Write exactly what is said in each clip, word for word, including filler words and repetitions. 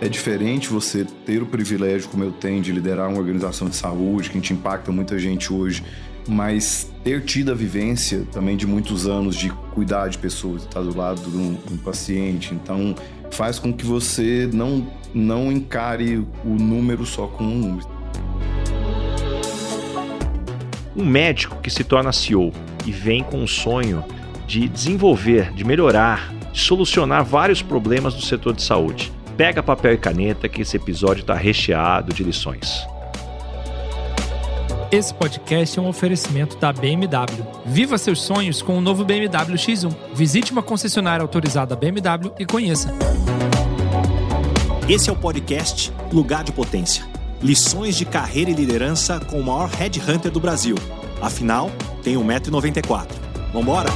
É diferente você ter o privilégio, como eu tenho, de liderar uma organização de saúde, que a gente impacta muita gente hoje, mas ter tido a vivência também de muitos anos de cuidar de pessoas, de estar do lado de um, de um paciente. Então, faz com que você não, não encare o número só com um número. Um médico que se torna C E O e vem com o sonho de desenvolver, de melhorar, de solucionar vários problemas do setor de saúde. Pega papel e caneta que esse episódio está recheado de lições. Esse podcast é um oferecimento da B M W. Viva seus sonhos com o novo B M W X um. Visite uma concessionária autorizada B M W e conheça. Esse é o podcast Lugar de Potência. Lições de carreira e liderança com o maior headhunter do Brasil. Afinal, tem um metro e noventa e quatro. Vambora?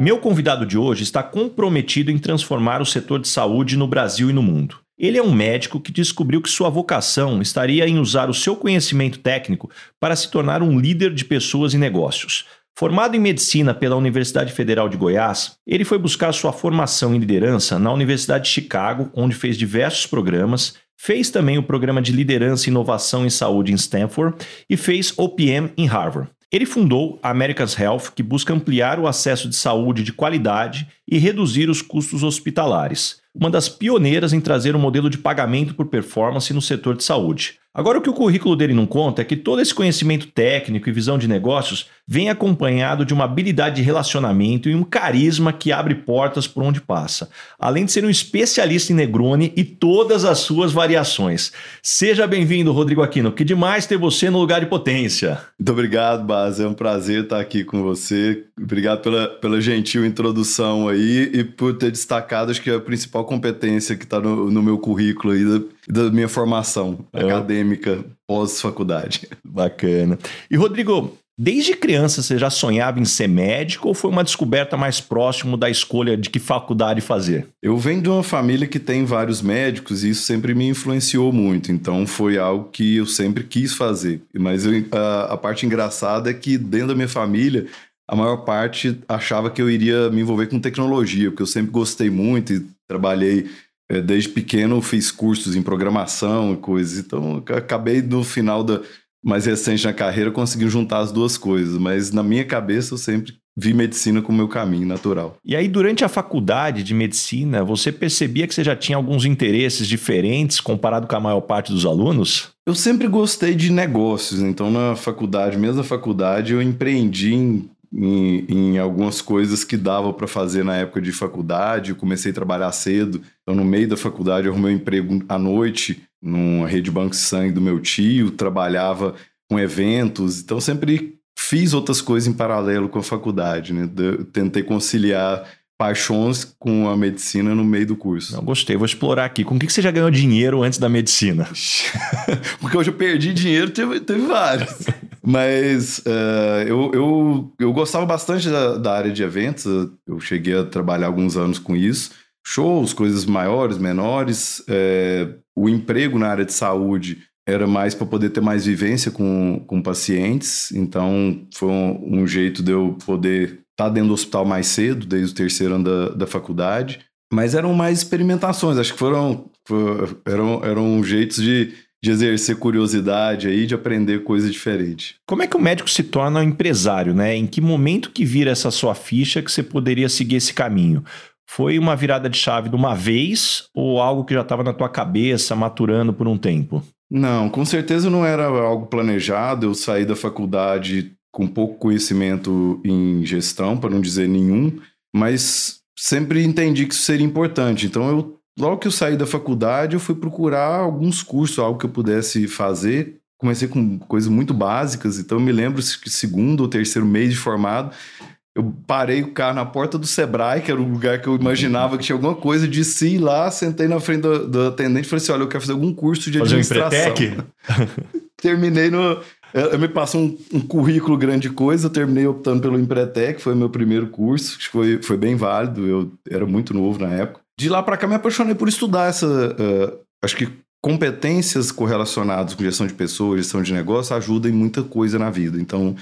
Meu convidado de hoje está comprometido em transformar o setor de saúde no Brasil e no mundo. Ele é um médico que descobriu que sua vocação estaria em usar o seu conhecimento técnico para se tornar um líder de pessoas e negócios. Formado em medicina pela Universidade Federal de Goiás, ele foi buscar sua formação em liderança na Universidade de Chicago, onde fez diversos programas, fez também o programa de liderança e inovação em saúde em Stanford e fez O P M em Harvard. Ele fundou a Americas Health, que busca ampliar o acesso de saúde de qualidade e reduzir os custos hospitalares, uma das pioneiras em trazer um modelo de pagamento por performance no setor de saúde. Agora, o que o currículo dele não conta é que todo esse conhecimento técnico e visão de negócios vem acompanhado de uma habilidade de relacionamento e um carisma que abre portas por onde passa, além de ser um especialista em Negroni e todas as suas variações. Seja bem-vindo, Rodrigo Aquino, que demais ter você no Lugar de Potência. Muito obrigado, Bas, é um prazer estar aqui com você. Obrigado pela, pela gentil introdução aí e por ter destacado, acho que é a principal competência que está no, no meu currículo aí, da, da minha formação é. acadêmica pós-faculdade. Bacana. E, Rodrigo, desde criança você já sonhava em ser médico ou foi uma descoberta mais próximo da escolha de que faculdade fazer? Eu venho de uma família que tem vários médicos e isso sempre me influenciou muito. Então foi algo que eu sempre quis fazer. Mas eu, a, a parte engraçada é que dentro da minha família a maior parte achava que eu iria me envolver com tecnologia, porque eu sempre gostei muito e trabalhei é, desde pequeno, fiz cursos em programação e coisas. Então acabei no final da... mais recente na carreira, conseguiu juntar as duas coisas, mas na minha cabeça eu sempre vi medicina como meu caminho natural. E aí, durante a faculdade de medicina, você percebia que você já tinha alguns interesses diferentes comparado com a maior parte dos alunos? Eu sempre gostei de negócios, então na faculdade, mesmo na faculdade, eu empreendi em, em, em algumas coisas que dava para fazer na época de faculdade, eu comecei a trabalhar cedo, então no meio da faculdade eu arrumei um emprego à noite, numa rede banco de sangue do meu tio, trabalhava com eventos, então sempre fiz outras coisas em paralelo com a faculdade, né? Eu tentei conciliar paixões com a medicina no meio do curso. Eu gostei, vou explorar aqui. Com o que você já ganhou dinheiro antes da medicina? Porque hoje eu perdi dinheiro, teve, teve vários. Mas uh, eu, eu, eu gostava bastante da, da área de eventos, eu cheguei a trabalhar alguns anos com isso, shows, coisas maiores, menores, é... O emprego na área de saúde era mais para poder ter mais vivência com, com pacientes, então foi um, um jeito de eu poder estar dentro do hospital mais cedo, desde o terceiro ano da, da faculdade, mas eram mais experimentações, acho que foram, foram eram, eram jeitos de, de exercer curiosidade aí, de aprender coisa diferente. Como é que o médico se torna um empresário, né? Em que momento que vira essa sua ficha que você poderia seguir esse caminho? Foi uma virada de chave de uma vez ou algo que já estava na tua cabeça, maturando por um tempo? Não, com certeza não era algo planejado. Eu saí da faculdade com pouco conhecimento em gestão, para não dizer nenhum, mas sempre entendi que isso seria importante. Então, eu, logo que eu saí da faculdade, eu fui procurar alguns cursos, algo que eu pudesse fazer. Comecei com coisas muito básicas, então eu me lembro que segundo ou terceiro mês de formado, eu parei o carro na porta do Sebrae, que era o lugar que eu imaginava que tinha alguma coisa, de si lá, sentei na frente do, do atendente e falei assim, olha, eu quero fazer algum curso de administração. Fazer um Empretec? Terminei no... Eu me passou um, um currículo grande coisa, eu terminei optando pelo Empretec, foi meu primeiro curso, que foi, foi bem válido, eu era muito novo na época. De lá pra cá me apaixonei por estudar essa... Uh, acho que competências correlacionadas com gestão de pessoas, gestão de negócio, ajudam em muita coisa na vida, então...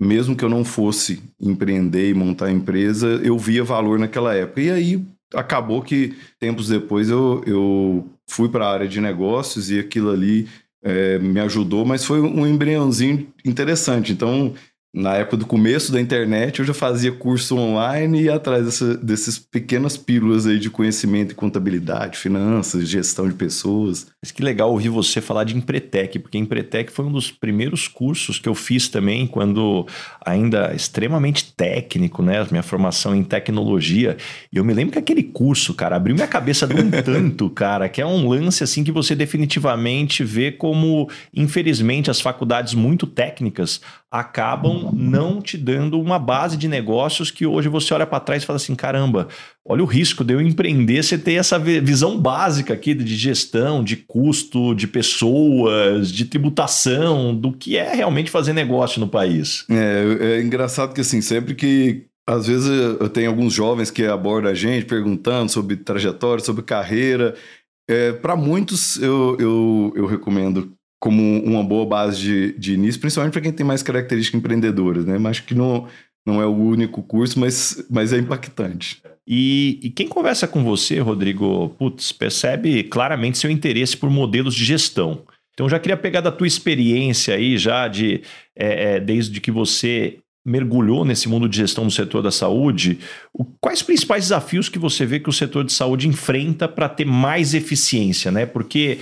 Mesmo que eu não fosse empreender e montar empresa, eu via valor naquela época. E aí acabou que tempos depois eu, eu fui para a área de negócios e aquilo ali é, me ajudou, mas foi um embriãozinho interessante. Então, na época do começo da internet, eu já fazia curso online e ia atrás dessa, dessas pequenas pílulas aí de conhecimento em contabilidade, finanças, gestão de pessoas. Mas que legal ouvir você falar de Empretec, porque Empretec foi um dos primeiros cursos que eu fiz também, quando ainda extremamente técnico, né? Minha formação em tecnologia. E eu me lembro que aquele curso, cara, abriu minha cabeça de um tanto, cara, que é um lance assim que você definitivamente vê como, infelizmente, as faculdades muito técnicas acabam não te dando uma base de negócios que hoje você olha para trás e fala assim, caramba, olha o risco de eu empreender, você ter essa visão básica aqui de gestão, de custo, de pessoas, de tributação, do que é realmente fazer negócio no país. É, é engraçado que assim, sempre que às vezes eu tenho alguns jovens que abordam a gente perguntando sobre trajetória, sobre carreira, é, para muitos eu, eu, eu recomendo como uma boa base de, de início, principalmente para quem tem mais características empreendedoras, né? Mas acho que não, não é o único curso, mas, mas é impactante. E, e quem conversa com você, Rodrigo, putz, percebe claramente seu interesse por modelos de gestão. Então, já queria pegar da tua experiência aí, já de, é, é, desde que você mergulhou nesse mundo de gestão do setor da saúde, o, quais os principais desafios que você vê que o setor de saúde enfrenta para ter mais eficiência, né? Porque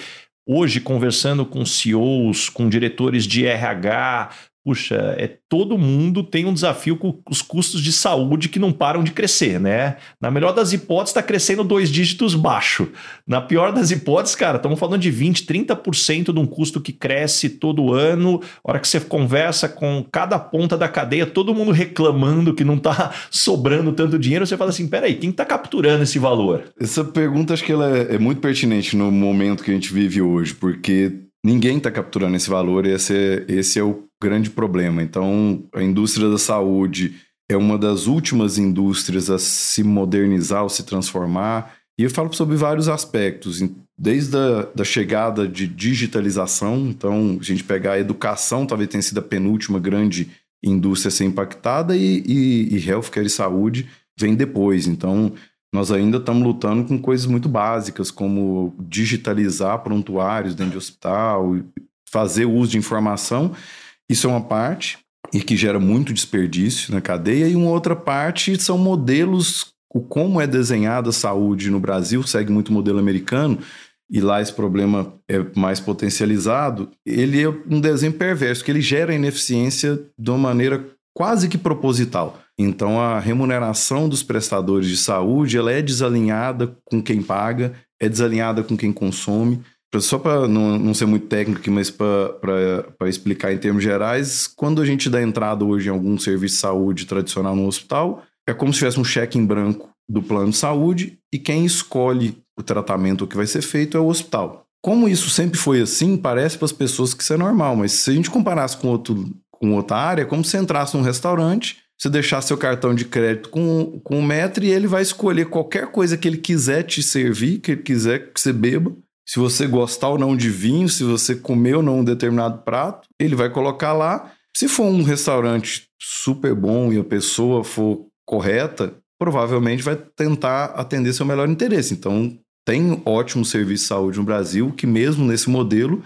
hoje, conversando com C E Os, com diretores de R H, puxa, é, todo mundo tem um desafio com os custos de saúde que não param de crescer, né? Na melhor das hipóteses, está crescendo dois dígitos baixo. Na pior das hipóteses, cara, estamos falando de vinte por cento, trinta por cento de um custo que cresce todo ano. A hora que você conversa com cada ponta da cadeia, todo mundo reclamando que não está sobrando tanto dinheiro, você fala assim, peraí, quem está capturando esse valor? Essa pergunta acho que ela é, é muito pertinente no momento que a gente vive hoje, porque ninguém está capturando esse valor e esse é, esse é o grande problema. Então, a indústria da saúde é uma das últimas indústrias a se modernizar, a se transformar. E eu falo sobre vários aspectos, desde a da chegada de digitalização. Então, a gente pegar a educação, talvez tenha sido a penúltima grande indústria a ser impactada, e, e, e healthcare e saúde vem depois. Então, nós ainda estamos lutando com coisas muito básicas, como digitalizar prontuários dentro de hospital, fazer uso de informação. Isso é uma parte e que gera muito desperdício na cadeia. E uma outra parte são modelos, o como é desenhada a saúde no Brasil, segue muito o modelo americano, e lá esse problema é mais potencializado. Ele é um desenho perverso, que ele gera ineficiência de uma maneira quase que proposital. Então, a remuneração dos prestadores de saúde ela é desalinhada com quem paga, é desalinhada com quem consome. Só para não, não ser muito técnico aqui, mas para explicar em termos gerais, quando a gente dá entrada hoje em algum serviço de saúde tradicional no hospital, é como se tivesse um cheque em branco do plano de saúde e quem escolhe o tratamento que vai ser feito é o hospital. Como isso sempre foi assim, parece para as pessoas que isso é normal, mas se a gente comparasse com outro... com outra área, é como se entrasse num restaurante, você deixar seu cartão de crédito com, com o maître e ele vai escolher qualquer coisa que ele quiser te servir, que ele quiser que você beba. Se você gostar ou não de vinho, se você comer ou não um determinado prato, ele vai colocar lá. Se for um restaurante super bom e a pessoa for correta, provavelmente vai tentar atender seu melhor interesse. Então, tem ótimo serviço de saúde no Brasil que mesmo nesse modelo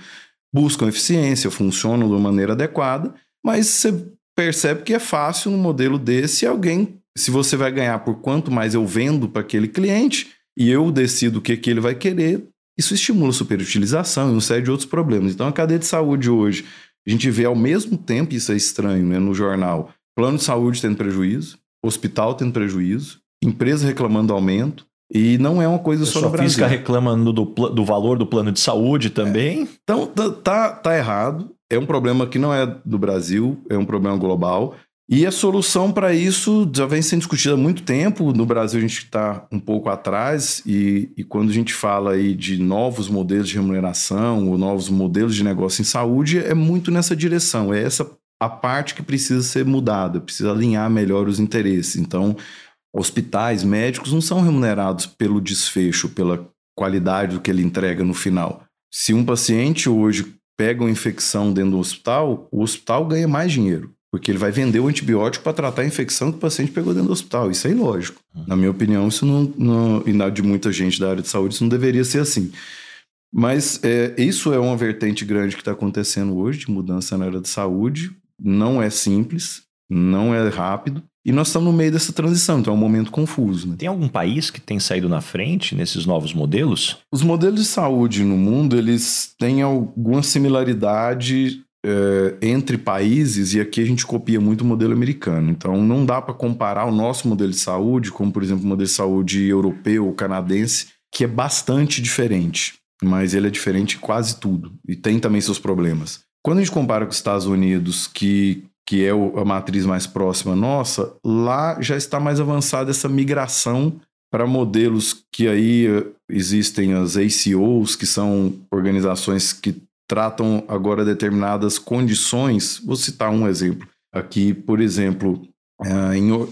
buscam eficiência, funcionam de uma maneira adequada. Mas você percebe que é fácil no modelo desse alguém, se você vai ganhar por quanto mais eu vendo para aquele cliente e eu decido o que, que ele vai querer, isso estimula superutilização e uma série de outros problemas. Então, a cadeia de saúde hoje, a gente vê ao mesmo tempo, isso é estranho, né, no jornal, plano de saúde tendo prejuízo, hospital tendo prejuízo, empresa reclamando aumento. E não é uma coisa só no Brasil. A física reclama do, do valor do plano de saúde também. É. Então, tá, tá errado. É um problema que não é do Brasil, é um problema global. E a solução para isso já vem sendo discutida há muito tempo. No Brasil, a gente está um pouco atrás. E, e quando a gente fala aí de novos modelos de remuneração ou novos modelos de negócio em saúde, é muito nessa direção. É essa a parte que precisa ser mudada, precisa alinhar melhor os interesses. Então, hospitais, médicos não são remunerados pelo desfecho, pela qualidade do que ele entrega no final. Se um paciente hoje pega uma infecção dentro do hospital, o hospital ganha mais dinheiro. Porque ele vai vender o antibiótico para tratar a infecção que o paciente pegou dentro do hospital. Isso é ilógico. Uhum. Na minha opinião, isso não, não... E na de muita gente da área de saúde, isso não deveria ser assim. Mas é, isso é uma vertente grande que está acontecendo hoje, de mudança na área de saúde. Não é simples, não é rápido. E nós estamos no meio dessa transição, então é um momento confuso. Né? Tem algum país que tem saído na frente nesses novos modelos? Os modelos de saúde no mundo, eles têm alguma similaridade é, entre países, e aqui a gente copia muito o modelo americano. Então não dá para comparar o nosso modelo de saúde, como por exemplo o modelo de saúde europeu ou canadense, que é bastante diferente, mas ele é diferente em quase tudo e tem também seus problemas. Quando a gente compara com os Estados Unidos, que... que é a matriz mais próxima nossa, lá já está mais avançada essa migração para modelos que aí existem as A C Os, que são organizações que tratam agora determinadas condições. Vou citar um exemplo. Aqui, por exemplo,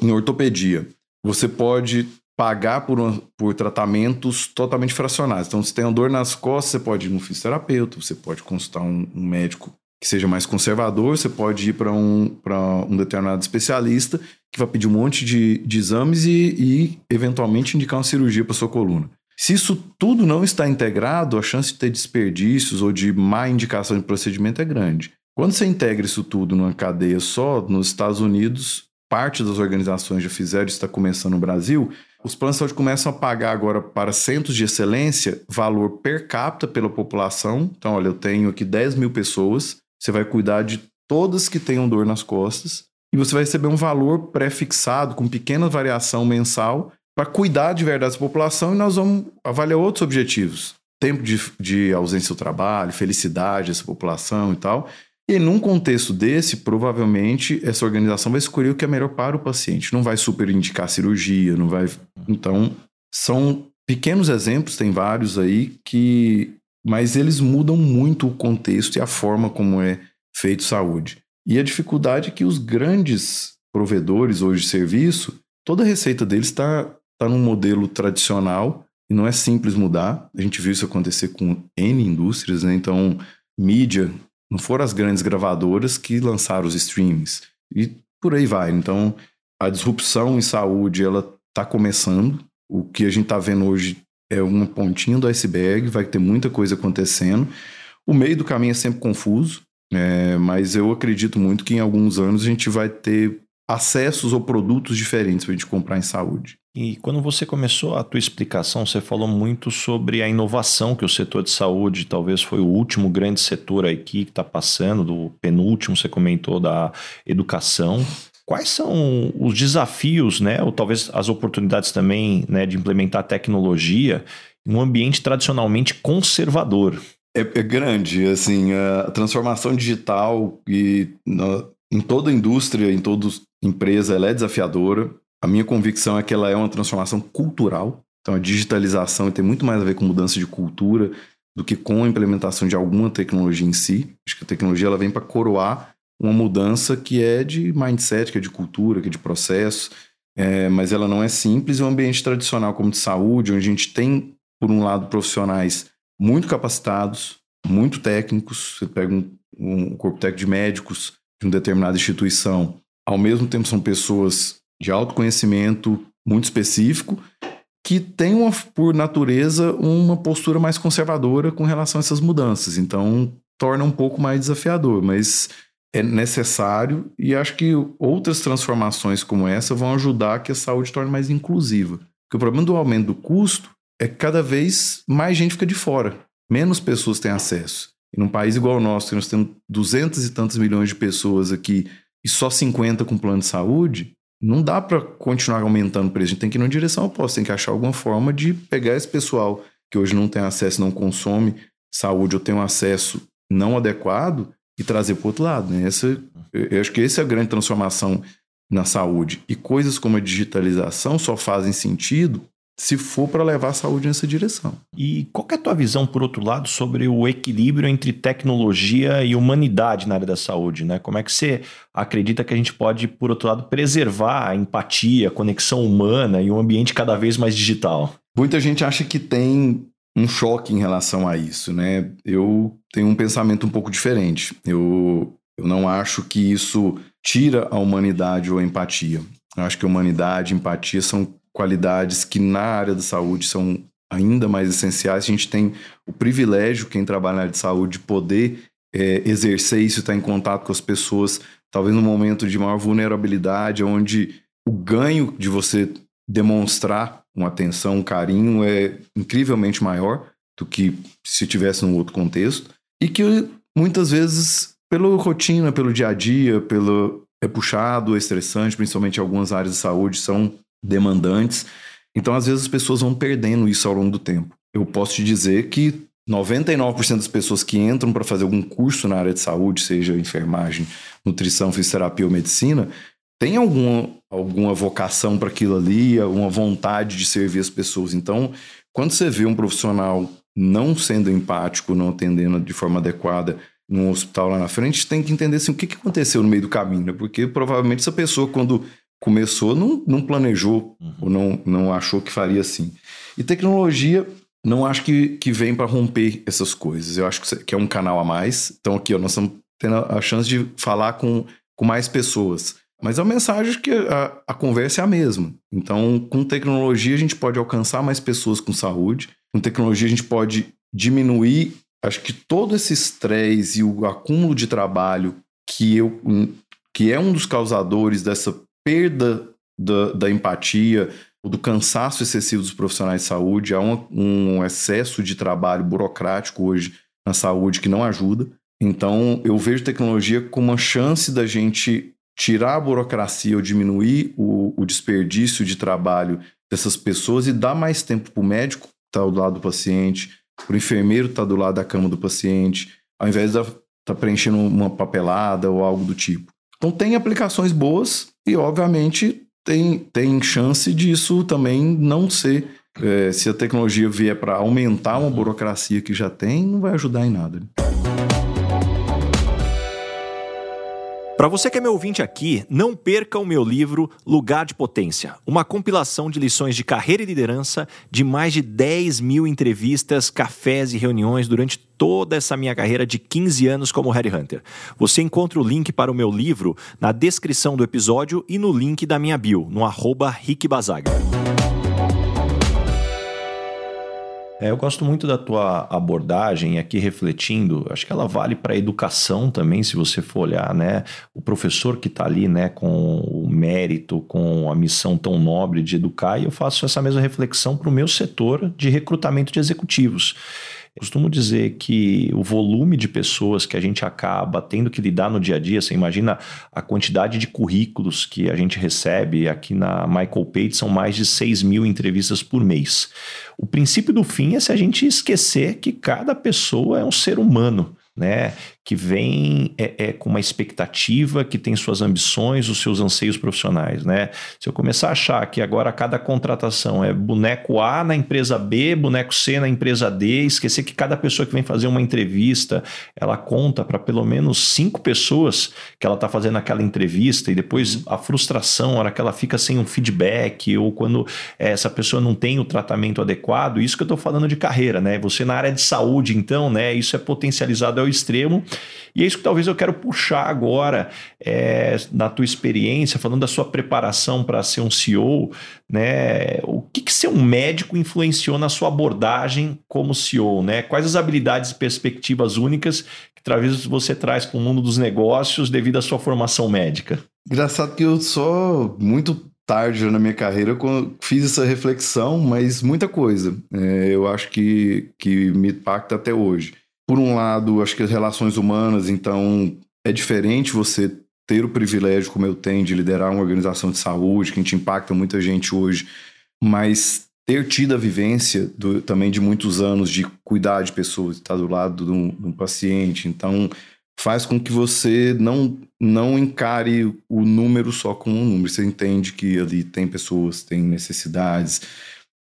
em ortopedia, você pode pagar por, por tratamentos totalmente fracionados. Então, se tem uma dor nas costas, você pode ir num fisioterapeuta, você pode consultar um, um médico que seja mais conservador, você pode ir para um, para um determinado especialista que vai pedir um monte de, de exames e, e, eventualmente, indicar uma cirurgia para sua coluna. Se isso tudo não está integrado, a chance de ter desperdícios ou de má indicação de procedimento é grande. Quando você integra isso tudo numa cadeia só, nos Estados Unidos, parte das organizações já fizeram, isso está começando no Brasil, os planos de saúde começam a pagar agora para centros de excelência valor per capita pela população. Então, olha, eu tenho aqui dez mil pessoas, você vai cuidar de todas que tenham dor nas costas e você vai receber um valor pré-fixado com pequena variação mensal para cuidar de verdade da população, e nós vamos avaliar outros objetivos. Tempo de, de ausência do trabalho, felicidade dessa população e tal. E num contexto desse, provavelmente, essa organização vai escolher o que é melhor para o paciente. Não vai superindicar cirurgia, não vai... Então, são pequenos exemplos, tem vários aí que... Mas eles mudam muito o contexto e a forma como é feito saúde. E a dificuldade é que os grandes provedores hoje de serviço, toda a receita deles está tá num modelo tradicional e não é simples mudar. A gente viu isso acontecer com N indústrias, né? Então, mídia, não foram as grandes gravadoras que lançaram os streams. E por aí vai. Então, a disrupção em saúde, ela está começando. O que a gente está vendo hoje é uma pontinha do iceberg, vai ter muita coisa acontecendo. O meio do caminho é sempre confuso, é, mas eu acredito muito que em alguns anos a gente vai ter acessos ou produtos diferentes para a gente comprar em saúde. E quando você começou a tua explicação, você falou muito sobre a inovação, que o setor de saúde talvez foi o último grande setor aqui que está passando, do penúltimo, você comentou da educação. Quais são os desafios, né, ou talvez as oportunidades também, né, de implementar tecnologia em um ambiente tradicionalmente conservador? É, é grande, assim, a transformação digital e na, em toda a indústria, em toda empresa, ela é desafiadora. A minha convicção é que ela é uma transformação cultural. Então, a digitalização tem muito mais a ver com mudança de cultura do que com a implementação de alguma tecnologia em si. Acho que a tecnologia ela vem para coroar uma mudança que é de mindset, que é de cultura, que é de processo, é, mas ela não é simples. É um ambiente tradicional como de saúde, onde a gente tem, por um lado, profissionais muito capacitados, muito técnicos. Você pega um, um corpo técnico de médicos de uma determinada instituição, ao mesmo tempo são pessoas de autoconhecimento muito específico, que tem, uma, por natureza, uma postura mais conservadora com relação a essas mudanças. Então, torna um pouco mais desafiador, mas... é necessário, e acho que outras transformações como essa vão ajudar que a saúde torne mais inclusiva. Porque o problema do aumento do custo é que cada vez mais gente fica de fora, menos pessoas têm acesso. E num país igual ao nosso, que nós temos duzentos e tantos milhões de pessoas aqui e só cinquenta com plano de saúde, não dá para continuar aumentando o preço. A gente tem que ir numa direção oposta, tem que achar alguma forma de pegar esse pessoal que hoje não tem acesso, não consome saúde ou tem um acesso não adequado, e trazer para o outro lado, né? Essa, eu acho que essa é a grande transformação na saúde. E coisas como a digitalização só fazem sentido se for para levar a saúde nessa direção. E qual que é a tua visão, por outro lado, sobre o equilíbrio entre tecnologia e humanidade na área da saúde, né? Como é que você acredita que a gente pode, por outro lado, preservar a empatia, a conexão humana e um ambiente cada vez mais digital? Muita gente acha que tem um choque em relação a isso, né? Eu tenho um pensamento um pouco diferente. Eu, eu não acho que isso tira a humanidade ou a empatia. Eu acho que humanidade e empatia são qualidades que na área da saúde são ainda mais essenciais. A gente tem o privilégio, quem trabalha na área de saúde, de poder é, exercer isso, estar em contato com as pessoas, talvez num momento de maior vulnerabilidade, onde o ganho de você demonstrar uma atenção, um carinho é incrivelmente maior do que se tivesse num outro contexto. E que muitas vezes, pela rotina, pelo dia a dia, pelo... é puxado, é estressante, principalmente algumas áreas de saúde são demandantes. Então, às vezes, as pessoas vão perdendo isso ao longo do tempo. Eu posso te dizer que noventa e nove por cento das pessoas que entram para fazer algum curso na área de saúde, seja enfermagem, nutrição, fisioterapia ou medicina, tem alguma, alguma vocação para aquilo ali, alguma vontade de servir as pessoas. Então, quando você vê um profissional não sendo empático, não atendendo de forma adequada num hospital lá na frente, tem que entender assim, o que aconteceu no meio do caminho, né? Porque provavelmente essa pessoa, quando começou, não, não planejou, uhum. ou não, não achou que faria assim. E tecnologia, não acho que, que vem para romper essas coisas. Eu acho que é um canal a mais. Então aqui, ó, nós estamos tendo a chance de falar com, com mais pessoas. Mas é uma mensagem que a, a conversa é a mesma. Então, com tecnologia, a gente pode alcançar mais pessoas com saúde. Com tecnologia, a gente pode diminuir... Acho que todo esse estresse e o acúmulo de trabalho que, eu, que é um dos causadores dessa perda da, da empatia, do cansaço excessivo dos profissionais de saúde, há um, um excesso de trabalho burocrático hoje na saúde que não ajuda. Então, eu vejo tecnologia como uma chance da gente tirar a burocracia ou diminuir o, o desperdício de trabalho dessas pessoas e dar mais tempo para o médico que está ao lado do paciente, o enfermeiro está do lado da cama do paciente, ao invés de estar tá preenchendo uma papelada ou algo do tipo. Então tem aplicações boas e, obviamente, tem, tem chance disso também não ser... É, se a tecnologia vier para aumentar uma burocracia que já tem, não vai ajudar em nada. Né? Para você que é meu ouvinte aqui, não perca o meu livro Lugar de Potência, uma compilação de lições de carreira e liderança de mais de dez mil entrevistas, cafés e reuniões durante toda essa minha carreira de quinze anos como headhunter. Você encontra o link para o meu livro na descrição do episódio e no link da minha bio, no arroba Rick Basaglia. É, eu gosto muito da tua abordagem aqui refletindo, acho que ela vale para a educação também, se você for olhar, né? O professor que está ali, né, com o mérito, com a missão tão nobre de educar, e eu faço essa mesma reflexão para o meu setor de recrutamento de executivos. Eu costumo dizer que o volume de pessoas que a gente acaba tendo que lidar no dia a dia, você imagina a quantidade de currículos que a gente recebe aqui na Michael Page, são mais de seis mil entrevistas por mês. O princípio do fim é se a gente esquecer que cada pessoa é um ser humano, né? Que vem é, é, com uma expectativa, que tem suas ambições, os seus anseios profissionais, né? Se eu começar a achar que agora cada contratação é boneco A na empresa B, boneco C na empresa D, esquecer que cada pessoa que vem fazer uma entrevista, ela conta para pelo menos cinco pessoas que ela está fazendo aquela entrevista, e depois a frustração, a hora que ela fica sem um feedback, ou quando é, essa pessoa não tem o tratamento adequado, isso que eu estou falando de carreira, né? Você na área de saúde, então, né? Isso é potencializado ao extremo. E é isso que talvez eu quero puxar agora, é, na tua experiência, falando da sua preparação para ser um C E O, né? O que, que ser um médico influenciou na sua abordagem como C E O, né? Quais as habilidades e perspectivas únicas que talvez você traz para o mundo dos negócios devido à sua formação médica? Engraçado que eu só muito tarde na minha carreira fiz essa reflexão, mas muita coisa. É, eu acho que, que me impacta até hoje. Por um lado, acho que as relações humanas, então é diferente você ter o privilégio, como eu tenho, de liderar uma organização de saúde, que a gente impacta muita gente hoje, mas ter tido a vivência do, também de muitos anos de cuidar de pessoas, estar do lado de um, de um paciente, então faz com que você não, não encare o número só como um número, você entende que ali tem pessoas, tem necessidades,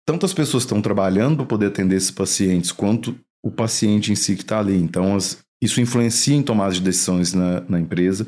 tanto as pessoas que estão trabalhando para poder atender esses pacientes, quanto o paciente em si que está ali. Então, as, isso influencia em tomadas de decisões na, na empresa.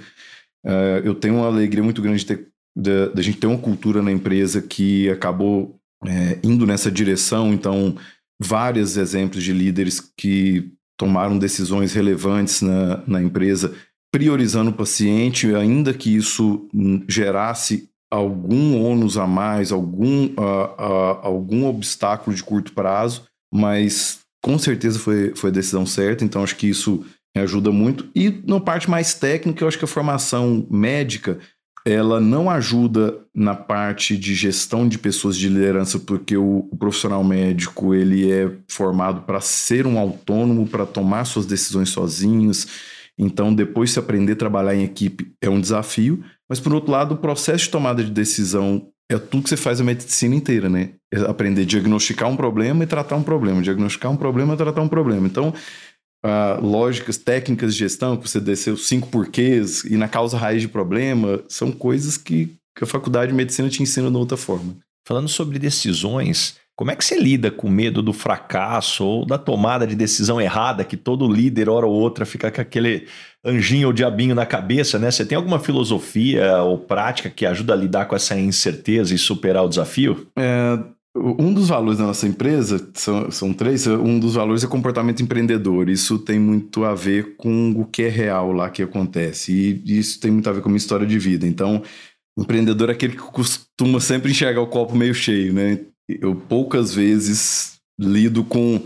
Uh, eu tenho uma alegria muito grande da gente ter uma cultura na empresa que acabou é, indo nessa direção. Então, vários exemplos de líderes que tomaram decisões relevantes na, na empresa priorizando o paciente, ainda que isso gerasse algum ônus a mais, algum, uh, uh, algum obstáculo de curto prazo, mas com certeza foi, foi a decisão certa, então acho que isso me ajuda muito. E na parte mais técnica, eu acho que a formação médica, ela não ajuda na parte de gestão de pessoas, de liderança, porque o, o profissional médico, ele é formado para ser um autônomo, para tomar suas decisões sozinhos. Então, depois se aprender a trabalhar em equipe é um desafio, mas por outro lado, o processo de tomada de decisão é tudo que você faz a medicina inteira, né? É aprender a diagnosticar um problema e tratar um problema, diagnosticar um problema e tratar um problema. Então, ah, lógicas, técnicas de gestão, que você desceu os cinco porquês e na causa raiz de problema, são coisas que, que a faculdade de medicina te ensina de outra forma. Falando sobre decisões, como é que você lida com o medo do fracasso ou da tomada de decisão errada, que todo líder, hora ou outra, fica com aquele anjinho ou diabinho na cabeça, né? Você tem alguma filosofia ou prática que ajuda a lidar com essa incerteza e superar o desafio? É, um dos valores da nossa empresa, são, são três, um dos valores é comportamento empreendedor. Isso tem muito a ver com o que é real lá que acontece. E isso tem muito a ver com a minha história de vida. Então, o empreendedor é aquele que costuma sempre enxergar o copo meio cheio, né? Eu poucas vezes lido com,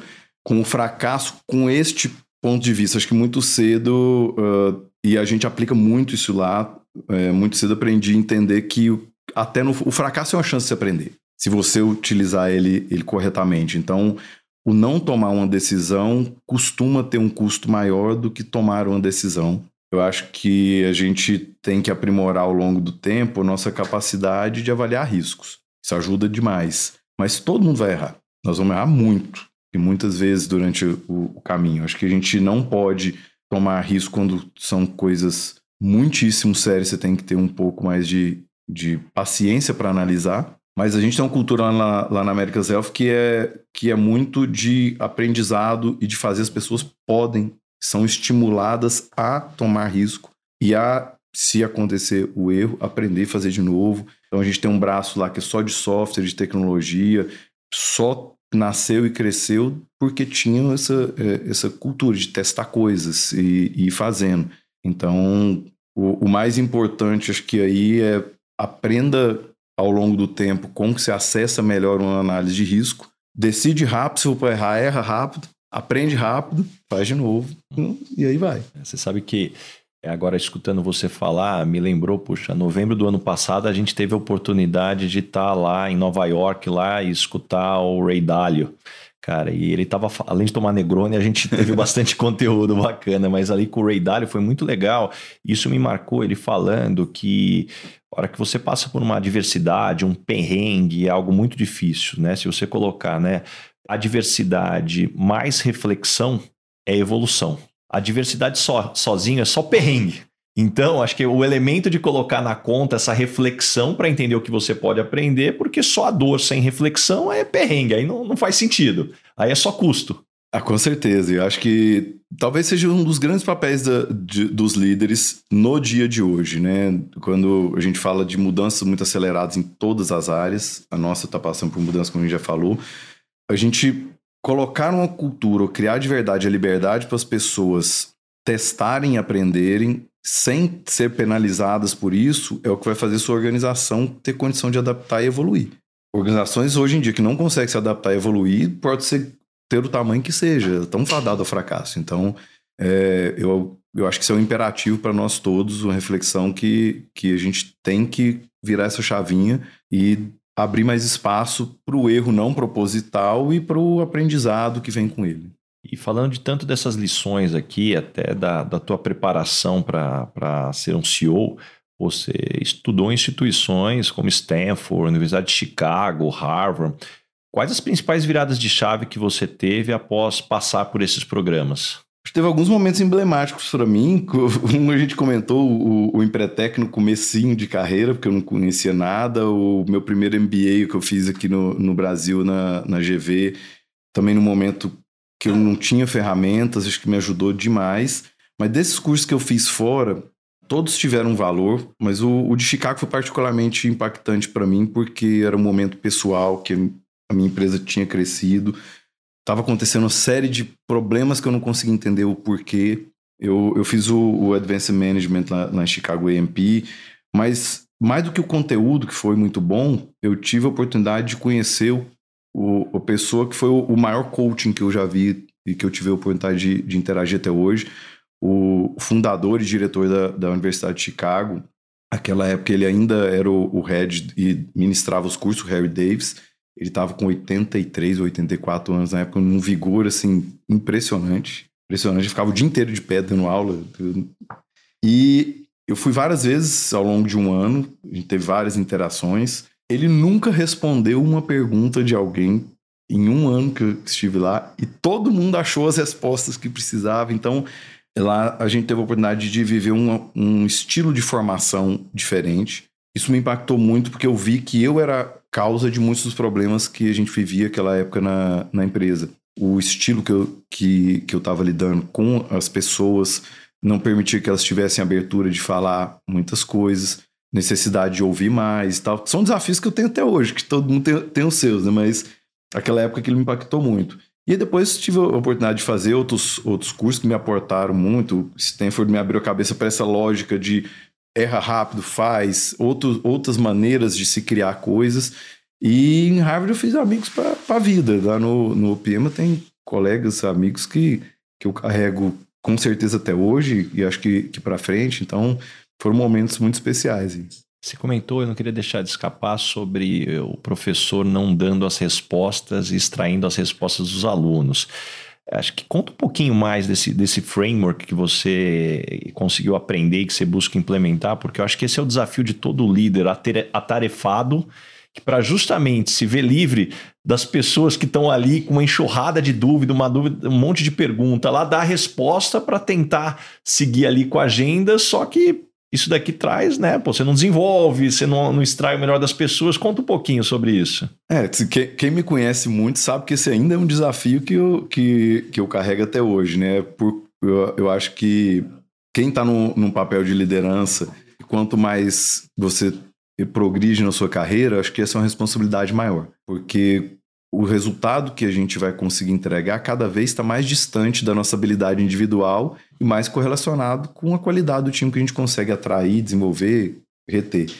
com o fracasso com este ponto de vista. Acho que muito cedo, uh, e a gente aplica muito isso lá, é, muito cedo aprendi a entender que o, até no, o fracasso é uma chance de se aprender, se você utilizar ele, ele corretamente. Então, o não tomar uma decisão costuma ter um custo maior do que tomar uma decisão. Eu acho que a gente tem que aprimorar ao longo do tempo a nossa capacidade de avaliar riscos. Isso ajuda demais. Mas todo mundo vai errar. Nós vamos errar muito. E muitas vezes durante o, o caminho. Acho que a gente não pode tomar risco quando são coisas muitíssimo sérias. Você tem que ter um pouco mais de, de paciência para analisar. Mas a gente tem uma cultura lá na, lá na Americas Health que é, que é muito de aprendizado e de fazer as pessoas podem, são estimuladas a tomar risco e a, se acontecer o erro, aprender e fazer de novo. Então a gente tem um braço lá que é só de software, de tecnologia, só nasceu e cresceu porque tinha essa, essa cultura de testar coisas e, e ir fazendo. Então o, o mais importante acho que aí é aprenda ao longo do tempo como que você acessa melhor uma análise de risco, decide rápido, se for errar, erra rápido, aprende rápido, faz de novo e aí vai. Você sabe que agora, escutando você falar, me lembrou, puxa, novembro do ano passado a gente teve a oportunidade de estar lá em Nova York lá e escutar o Ray Dalio, cara, e ele tava, além de tomar Negroni, a gente teve bastante conteúdo bacana, mas ali com o Ray Dalio foi muito legal, isso me marcou, ele falando que a hora que você passa por uma adversidade, um perrengue, é algo muito difícil, né, se você colocar, né, adversidade mais reflexão é evolução. A diversidade so, sozinha é só perrengue. Então, acho que o elemento de colocar na conta essa reflexão para entender o que você pode aprender, porque só a dor sem reflexão é perrengue, aí não, não faz sentido. Aí é só custo. Ah, com certeza. Eu acho que talvez seja um dos grandes papéis da, de, dos líderes no dia de hoje, né? Quando a gente fala de mudanças muito aceleradas em todas as áreas, a nossa está passando por mudança, como a gente já falou, a gente... Colocar uma cultura, ou criar de verdade a liberdade para as pessoas testarem e aprenderem sem ser penalizadas por isso é o que vai fazer sua organização ter condição de adaptar e evoluir. Organizações hoje em dia que não conseguem se adaptar e evoluir pode ser, ter o tamanho que seja, tão fadado ao fracasso. Então, é, eu, eu acho que isso é um imperativo para nós todos, uma reflexão que, que a gente tem que virar essa chavinha e... abrir mais espaço para o erro não proposital e para o aprendizado que vem com ele. E falando de tanto dessas lições aqui, até da, da tua preparação para ser um C E O, você estudou em instituições como Stanford, Universidade de Chicago, Harvard. Quais as principais viradas de chave que você teve após passar por esses programas? Teve alguns momentos emblemáticos para mim. Um a gente comentou, o, o Empretec no comecinho de carreira, porque eu não conhecia nada. O meu primeiro M B A que eu fiz aqui no, no Brasil, na, na G V, também no momento que eu não tinha ferramentas, acho que me ajudou demais. Mas desses cursos que eu fiz fora, todos tiveram um valor, mas o, o de Chicago foi particularmente impactante para mim, porque era um momento pessoal que a minha empresa tinha crescido. Estava acontecendo uma série de problemas que eu não conseguia entender o porquê. Eu, eu fiz o, o Advanced Management lá, lá em Chicago, A M P, mas mais do que o conteúdo, que foi muito bom, eu tive a oportunidade de conhecer o, o, a pessoa que foi o, o maior coaching que eu já vi e que eu tive a oportunidade de, de interagir até hoje, o fundador e diretor da, da Universidade de Chicago. Naquela época ele ainda era o, o head e ministrava os cursos, o Harry Davis. Ele estava com oitenta e três ou oitenta e quatro anos na época, num vigor assim impressionante. Impressionante, eu ficava o dia inteiro de pé dando aula. Tudo. E eu fui várias vezes ao longo de um ano, a gente teve várias interações. Ele nunca respondeu uma pergunta de alguém em um ano que eu estive lá, e todo mundo achou as respostas que precisava. Então, lá a gente teve a oportunidade de viver um, um estilo de formação diferente. Isso me impactou muito, porque eu vi que eu era causa de muitos dos problemas que a gente vivia naquela época na, na empresa. O estilo que eu estava que, que eu estava lidando com as pessoas não permitia que elas tivessem abertura de falar muitas coisas, necessidade de ouvir mais e tal. São desafios que eu tenho até hoje, que todo mundo tem, tem os seus, né? Mas aquela época que ele me impactou muito. E depois tive a oportunidade de fazer outros, outros cursos que me aportaram muito. Stanford me abriu a cabeça para essa lógica de erra rápido, faz, outro, outras maneiras de se criar coisas. E em Harvard eu fiz amigos para a vida. Lá no, no O P M tem colegas, amigos que, que eu carrego com certeza até hoje e acho que, que para frente. Então foram momentos muito especiais. Você comentou, eu não queria deixar de escapar, sobre o professor não dando as respostas e extraindo as respostas dos alunos. Acho que conta um pouquinho mais desse, desse framework que você conseguiu aprender e que você busca implementar, porque eu acho que esse é o desafio de todo líder atarefado, que para justamente se ver livre das pessoas que estão ali com uma enxurrada de dúvida, uma dúvida, um monte de pergunta, lá dá a resposta para tentar seguir ali com a agenda, só que isso daqui traz, né? Pô, você não desenvolve, você não, não extrai o melhor das pessoas. Conta um pouquinho sobre isso. É, quem me conhece muito sabe que esse ainda é um desafio que eu, que, que eu carrego até hoje, né? Por, eu, eu acho que quem está num, num papel de liderança, quanto mais você progride na sua carreira, acho que essa é uma responsabilidade maior. Porque o resultado que a gente vai conseguir entregar cada vez está mais distante da nossa habilidade individual e mais correlacionado com a qualidade do time que a gente consegue atrair, desenvolver, reter.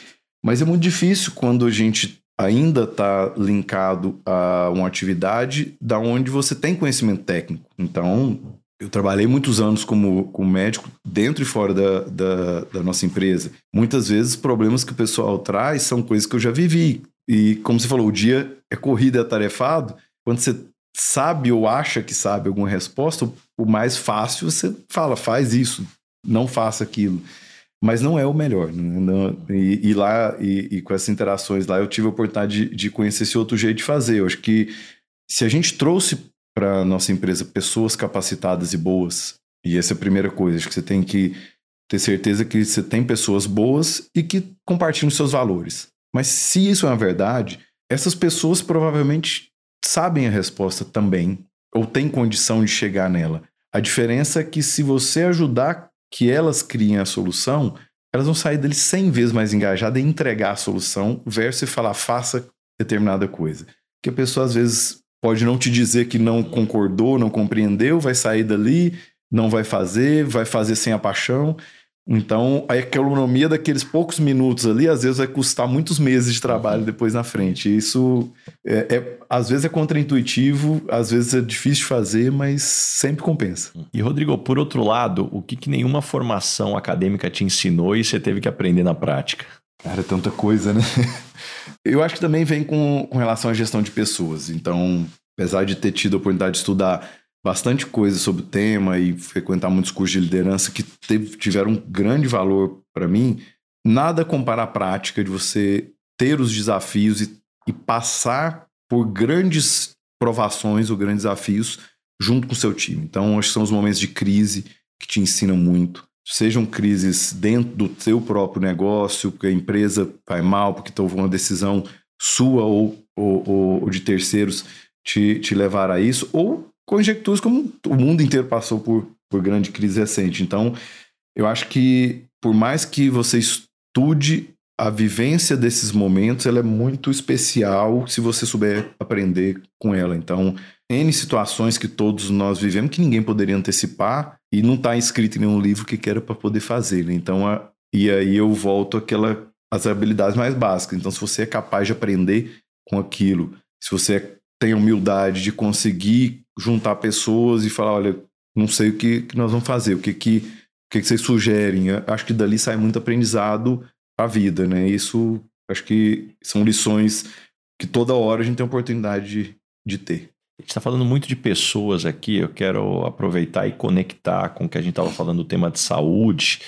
Mas é muito difícil quando a gente ainda está linkado a uma atividade da onde você tem conhecimento técnico. Então, eu trabalhei muitos anos como, como médico dentro e fora da, da, da nossa empresa. Muitas vezes, problemas que o pessoal traz são coisas que eu já vivi. E como você falou, o dia é corrido, é atarefado. Quando você sabe ou acha que sabe alguma resposta, o mais fácil você fala, faz isso, não faça aquilo. Mas não é o melhor. Né? E, e lá, e, e com essas interações lá, eu tive a oportunidade de, de conhecer esse outro jeito de fazer. Eu acho que se a gente trouxe para a nossa empresa pessoas capacitadas e boas, e essa é a primeira coisa, acho que você tem que ter certeza que você tem pessoas boas e que compartilham seus valores. Mas se isso é uma verdade, essas pessoas provavelmente sabem a resposta também, ou têm condição de chegar nela. A diferença é que se você ajudar que elas criem a solução, elas vão sair dele cem vezes mais engajadas em entregar a solução versus falar, faça determinada coisa. Porque a pessoa às vezes pode não te dizer que não concordou, não compreendeu, vai sair dali, não vai fazer, vai fazer sem a paixão. Então, a economia daqueles poucos minutos ali, às vezes vai custar muitos meses de trabalho depois na frente. Isso, é, é, às vezes, é contraintuitivo, às vezes é difícil de fazer, mas sempre compensa. E, Rodrigo, por outro lado, o que, que nenhuma formação acadêmica te ensinou e você teve que aprender na prática? Cara, tanta coisa, né? Eu acho que também vem com, com relação à gestão de pessoas. Então, apesar de ter tido a oportunidade de estudar bastante coisa sobre o tema e frequentar muitos cursos de liderança que teve, tiveram um grande valor para mim, nada compara a prática de você ter os desafios e, e passar por grandes provações ou grandes desafios junto com o seu time. Então, acho que são os momentos de crise que te ensinam muito. Sejam crises dentro do seu próprio negócio, porque a empresa vai mal, porque tomou uma decisão sua ou, ou, ou de terceiros te, te levar a isso, ou conjecturas como o mundo inteiro passou por, por grande crise recente. Então, eu acho que por mais que você estude a vivência desses momentos ela é muito especial se você souber aprender com ela. Então, N situações que todos nós vivemos que ninguém poderia antecipar e não está escrito em nenhum livro que queira para poder fazer. Então, a, e aí eu volto àquela, às habilidades mais básicas. Então, se você é capaz de aprender com aquilo, se você tem a humildade de conseguir juntar pessoas e falar, olha, não sei o que, que nós vamos fazer, o que, que, o que, que vocês sugerem. Eu acho que dali sai muito aprendizado a vida, né? Isso, acho que são lições que toda hora a gente tem a oportunidade de, de ter. A gente está falando muito de pessoas aqui, eu quero aproveitar e conectar com o que a gente estava falando do tema de saúde.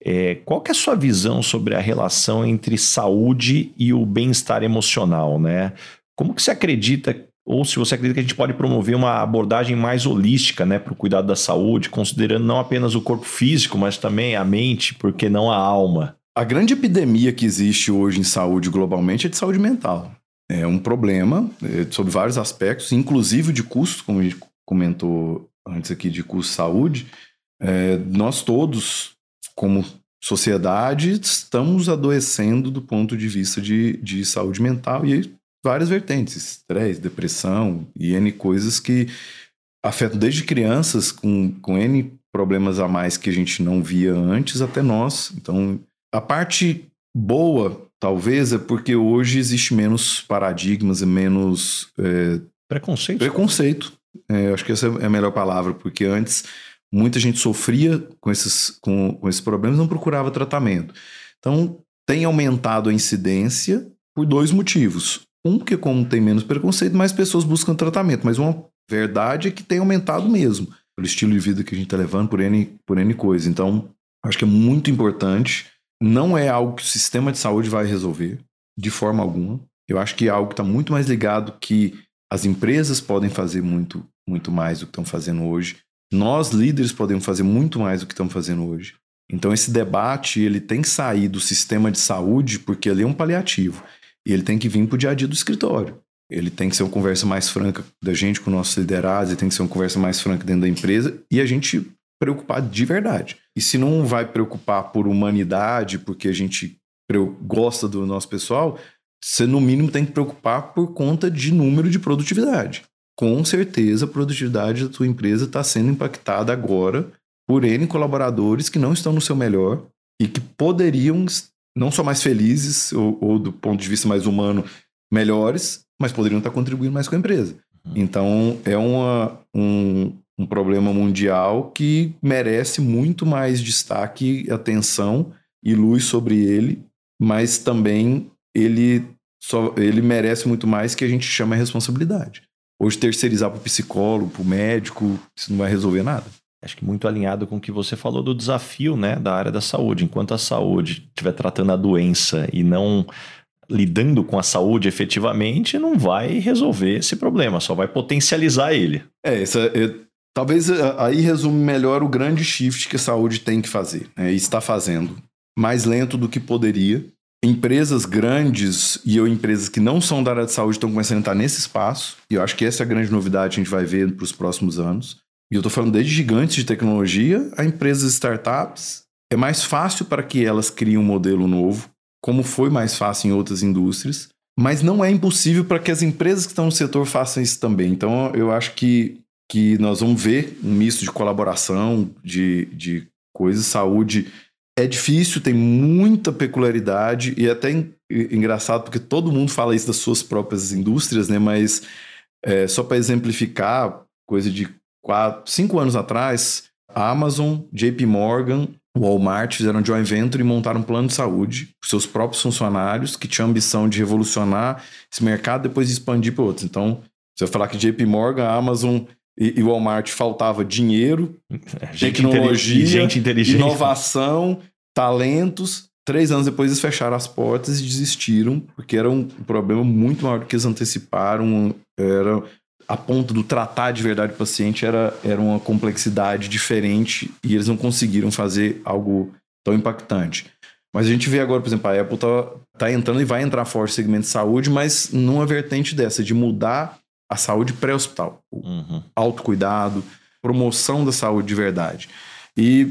É, qual que é a sua visão sobre a relação entre saúde e o bem-estar emocional, né? Como que você acredita, ou se você acredita que a gente pode promover uma abordagem mais holística, né, para o cuidado da saúde, considerando não apenas o corpo físico, mas também a mente, porque não a alma? A grande epidemia que existe hoje em saúde globalmente é de saúde mental. É um problema é, sobre vários aspectos, inclusive de custos, como a gente comentou antes aqui, de custo de saúde. É, nós todos, como sociedade, estamos adoecendo do ponto de vista de, de saúde mental e aí várias vertentes, estresse, depressão e N coisas que afetam desde crianças com, com N problemas a mais que a gente não via antes até nós. Então, a parte boa, talvez, é porque hoje existe menos paradigmas e menos... É, preconceito. Preconceito. É, acho que essa é a melhor palavra, porque antes muita gente sofria com esses, com, com esses problemas e não procurava tratamento. Então, tem aumentado a incidência por dois motivos. Um, que como tem menos preconceito, mais pessoas buscam tratamento. Mas uma verdade é que tem aumentado mesmo, pelo estilo de vida que a gente está levando, por N, por N coisa. Então, acho que é muito importante... Não é algo que o sistema de saúde vai resolver, de forma alguma. Eu acho que é algo que está muito mais ligado que as empresas podem fazer muito, muito mais do que estão fazendo hoje. Nós, líderes, podemos fazer muito mais do que estamos fazendo hoje. Então, esse debate ele tem que sair do sistema de saúde, porque ele é um paliativo. E ele tem que vir para o dia a dia do escritório. Ele tem que ser uma conversa mais franca da gente com nossos liderados, ele tem que ser uma conversa mais franca dentro da empresa. E a gente... preocupar de verdade. E se não vai preocupar por humanidade, porque a gente gosta do nosso pessoal, você no mínimo tem que preocupar por conta de número de produtividade. Com certeza a produtividade da tua empresa está sendo impactada agora por N colaboradores que não estão no seu melhor e que poderiam, não só mais felizes ou, ou do ponto de vista mais humano, melhores, mas poderiam estar contribuindo mais com a empresa. Então é uma... Um, Um problema mundial que merece muito mais destaque, atenção e luz sobre ele, mas também ele, só, ele merece muito mais que a gente chama de responsabilidade. Hoje, terceirizar para o psicólogo, para o médico, isso não vai resolver nada. Acho que muito alinhado com o que você falou do desafio, né, da área da saúde. Enquanto a saúde estiver tratando a doença e não... lidando com a saúde efetivamente, não vai resolver esse problema, só vai potencializar ele. É, essa, é, talvez aí resume melhor o grande shift que a saúde tem que fazer, né, e está fazendo. Mais lento do que poderia. Empresas grandes e eu, empresas que não são da área de saúde estão começando a entrar nesse espaço, e eu acho que essa é a grande novidade que a gente vai ver para os próximos anos. E eu estou falando desde gigantes de tecnologia a empresas startups. É mais fácil para que elas criem um modelo novo, como foi mais fácil em outras indústrias, mas não é impossível para que as empresas que estão no setor façam isso também. Então, eu acho que, que nós vamos ver um misto de colaboração, de, de coisas. Saúde é difícil, tem muita peculiaridade e é até en, engraçado porque todo mundo fala isso das suas próprias indústrias, né? Mas é, só para exemplificar, coisa de quatro, cinco anos atrás, a Amazon, J P Morgan... Walmart fizeram joint venture e montaram um plano de saúde para seus próprios funcionários que tinham a ambição de revolucionar esse mercado e depois de expandir para outros. Então, você vai falar que J P Morgan, Amazon e, e Walmart faltava dinheiro, gente tecnologia, gente inteligente, inovação, talentos. Três anos depois eles fecharam as portas e desistiram, porque era um problema muito maior do que eles anteciparam. Era... A ponto do tratar de verdade o paciente era, era uma complexidade diferente e eles não conseguiram fazer algo tão impactante. Mas a gente vê agora, por exemplo, a Apple está tá entrando e vai entrar forte no segmento de saúde, mas numa vertente dessa, de mudar a saúde pré-hospital. Uhum. Autocuidado, promoção da saúde de verdade. E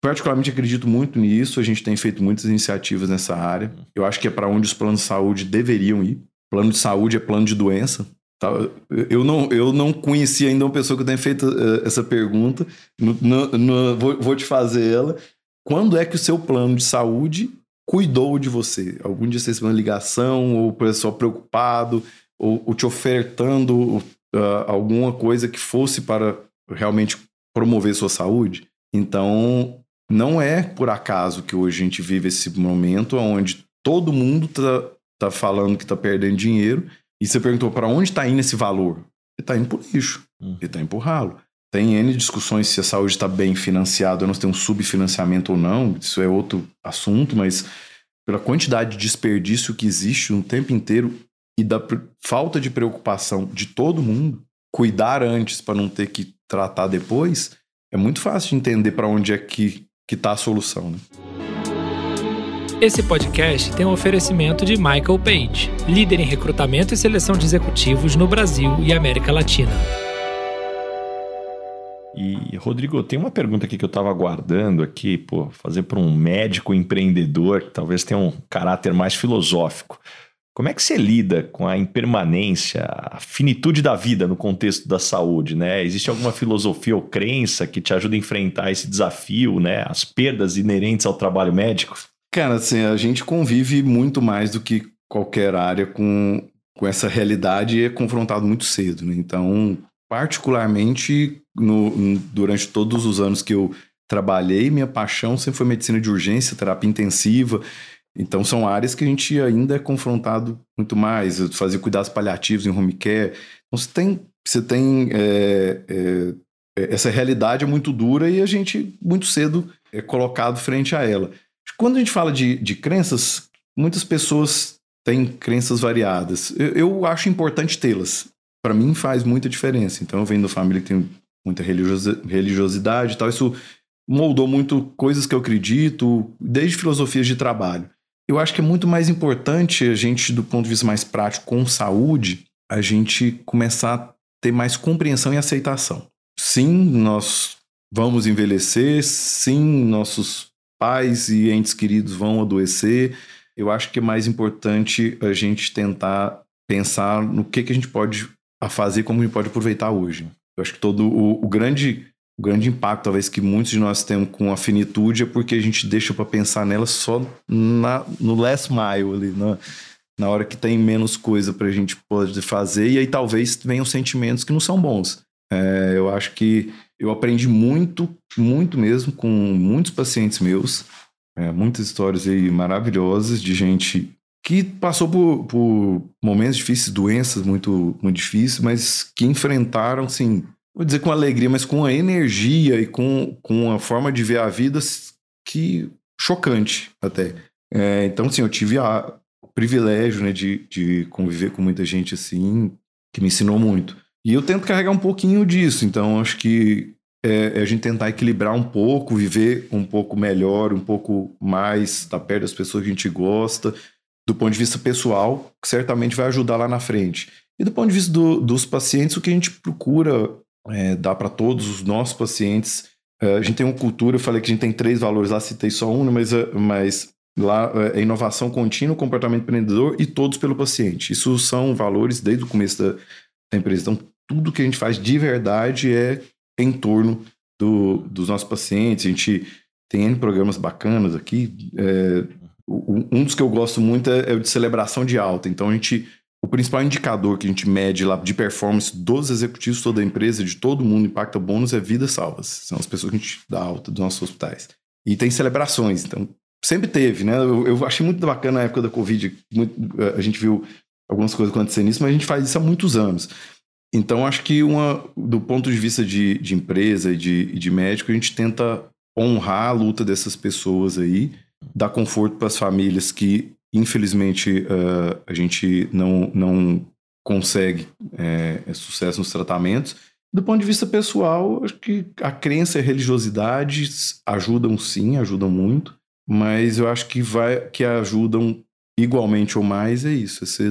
particularmente acredito muito nisso, a gente tem feito muitas iniciativas nessa área. Eu acho que é para onde os planos de saúde deveriam ir. Plano de saúde é plano de doença. Tá? Eu, não, eu não conheci ainda uma pessoa que tenha feito uh, essa pergunta. No, no, no, vou, vou te fazer ela. Quando é que o seu plano de saúde cuidou de você? Algum dia você recebeu uma ligação, ou o pessoal preocupado, ou, ou te ofertando uh, alguma coisa que fosse para realmente promover sua saúde? Então, não é por acaso que hoje a gente vive esse momento onde todo mundo está tá falando que está perdendo dinheiro. E você perguntou, para onde está indo esse valor? Ele está indo para o lixo, uhum. ele está indo para o ralo. Tem N discussões se a saúde está bem financiada ou não, se tem um subfinanciamento ou não, isso é outro assunto, mas pela quantidade de desperdício que existe o tempo inteiro e da falta de preocupação de todo mundo, cuidar antes para não ter que tratar depois, é muito fácil de entender para onde é que está a solução, né? Esse podcast tem um oferecimento de Michael Page, líder em recrutamento e seleção de executivos no Brasil e América Latina. E, Rodrigo, tem uma pergunta aqui que eu estava aguardando aqui, pô, fazer para um médico empreendedor, que talvez tenha um caráter mais filosófico. Como é que você lida com a impermanência, a finitude da vida no contexto da saúde, né? Existe alguma filosofia ou crença que te ajuda a enfrentar esse desafio, né? As perdas inerentes ao trabalho médico? Cara, assim, a gente convive muito mais do que qualquer área com, com essa realidade e é confrontado muito cedo, né? Então, particularmente, no, no, durante todos os anos que eu trabalhei, minha paixão sempre foi medicina de urgência, terapia intensiva. Então, são áreas que a gente ainda é confrontado muito mais. Fazer cuidados paliativos em home care. Então, você tem... Você tem é, é, essa realidade é muito dura e a gente, muito cedo, é colocado frente a ela. Quando a gente fala de, de crenças, muitas pessoas têm crenças variadas. Eu, eu acho importante tê-las. Para mim faz muita diferença. Então eu venho de uma família que tem muita religiosidade e tal. Isso moldou muito coisas que eu acredito, desde filosofias de trabalho. Eu acho que é muito mais importante a gente, do ponto de vista mais prático, com saúde, a gente começar a ter mais compreensão e aceitação. Sim, nós vamos envelhecer. Sim, nossos... pais e entes queridos vão adoecer. Eu acho que é mais importante a gente tentar pensar no que, que a gente pode fazer, como a gente pode aproveitar hoje. Eu acho que todo o, o, grande, o grande impacto, talvez, que muitos de nós temos com a finitude é porque a gente deixa para pensar nela só na, no last mile, ali, na, na hora que tem menos coisa para a gente poder fazer. E aí talvez venham sentimentos que não são bons. É, eu acho que eu aprendi muito, muito mesmo com muitos pacientes meus, é, muitas histórias aí maravilhosas de gente que passou por, por momentos difíceis, doenças muito, muito difíceis, mas que enfrentaram, assim, vou dizer com alegria, mas com a energia e com, com a forma de ver a vida que chocante até. É, então, assim, eu tive a, o privilégio, né, de, de conviver com muita gente assim, que me ensinou muito. E eu tento carregar um pouquinho disso, então acho que é, é a gente tentar equilibrar um pouco, viver um pouco melhor, um pouco mais, estar perto das pessoas que a gente gosta, do ponto de vista pessoal, que certamente vai ajudar lá na frente. E do ponto de vista do, dos pacientes, o que a gente procura é, dar para todos os nossos pacientes, é, a gente tem uma cultura, eu falei que a gente tem três valores, lá citei só um, mas, mas lá é inovação contínua, comportamento empreendedor e todos pelo paciente. Isso são valores desde o começo da, da empresa, então tudo que a gente faz de verdade é em torno do, dos nossos pacientes. A gente tem N programas bacanas aqui. É, um dos que eu gosto muito é, é o de celebração de alta. Então, a gente, o principal indicador que a gente mede lá de performance dos executivos, toda a empresa, de todo mundo, impacta bônus, é vidas salvas. São as pessoas que a gente dá alta dos nossos hospitais. E tem celebrações. Então, sempre teve, né? Eu, eu achei muito bacana na época da Covid. Muito, a gente viu algumas coisas acontecendo nisso, mas a gente faz isso há muitos anos. Então, acho que uma, do ponto de vista de, de empresa e de, de médico, a gente tenta honrar a luta dessas pessoas aí, dar conforto para as famílias que, infelizmente, uh, a gente não, não consegue é, sucesso nos tratamentos. Do ponto de vista pessoal, acho que a crença e a religiosidade ajudam sim, ajudam muito, mas eu acho que, vai, que ajudam igualmente ou mais é isso, é você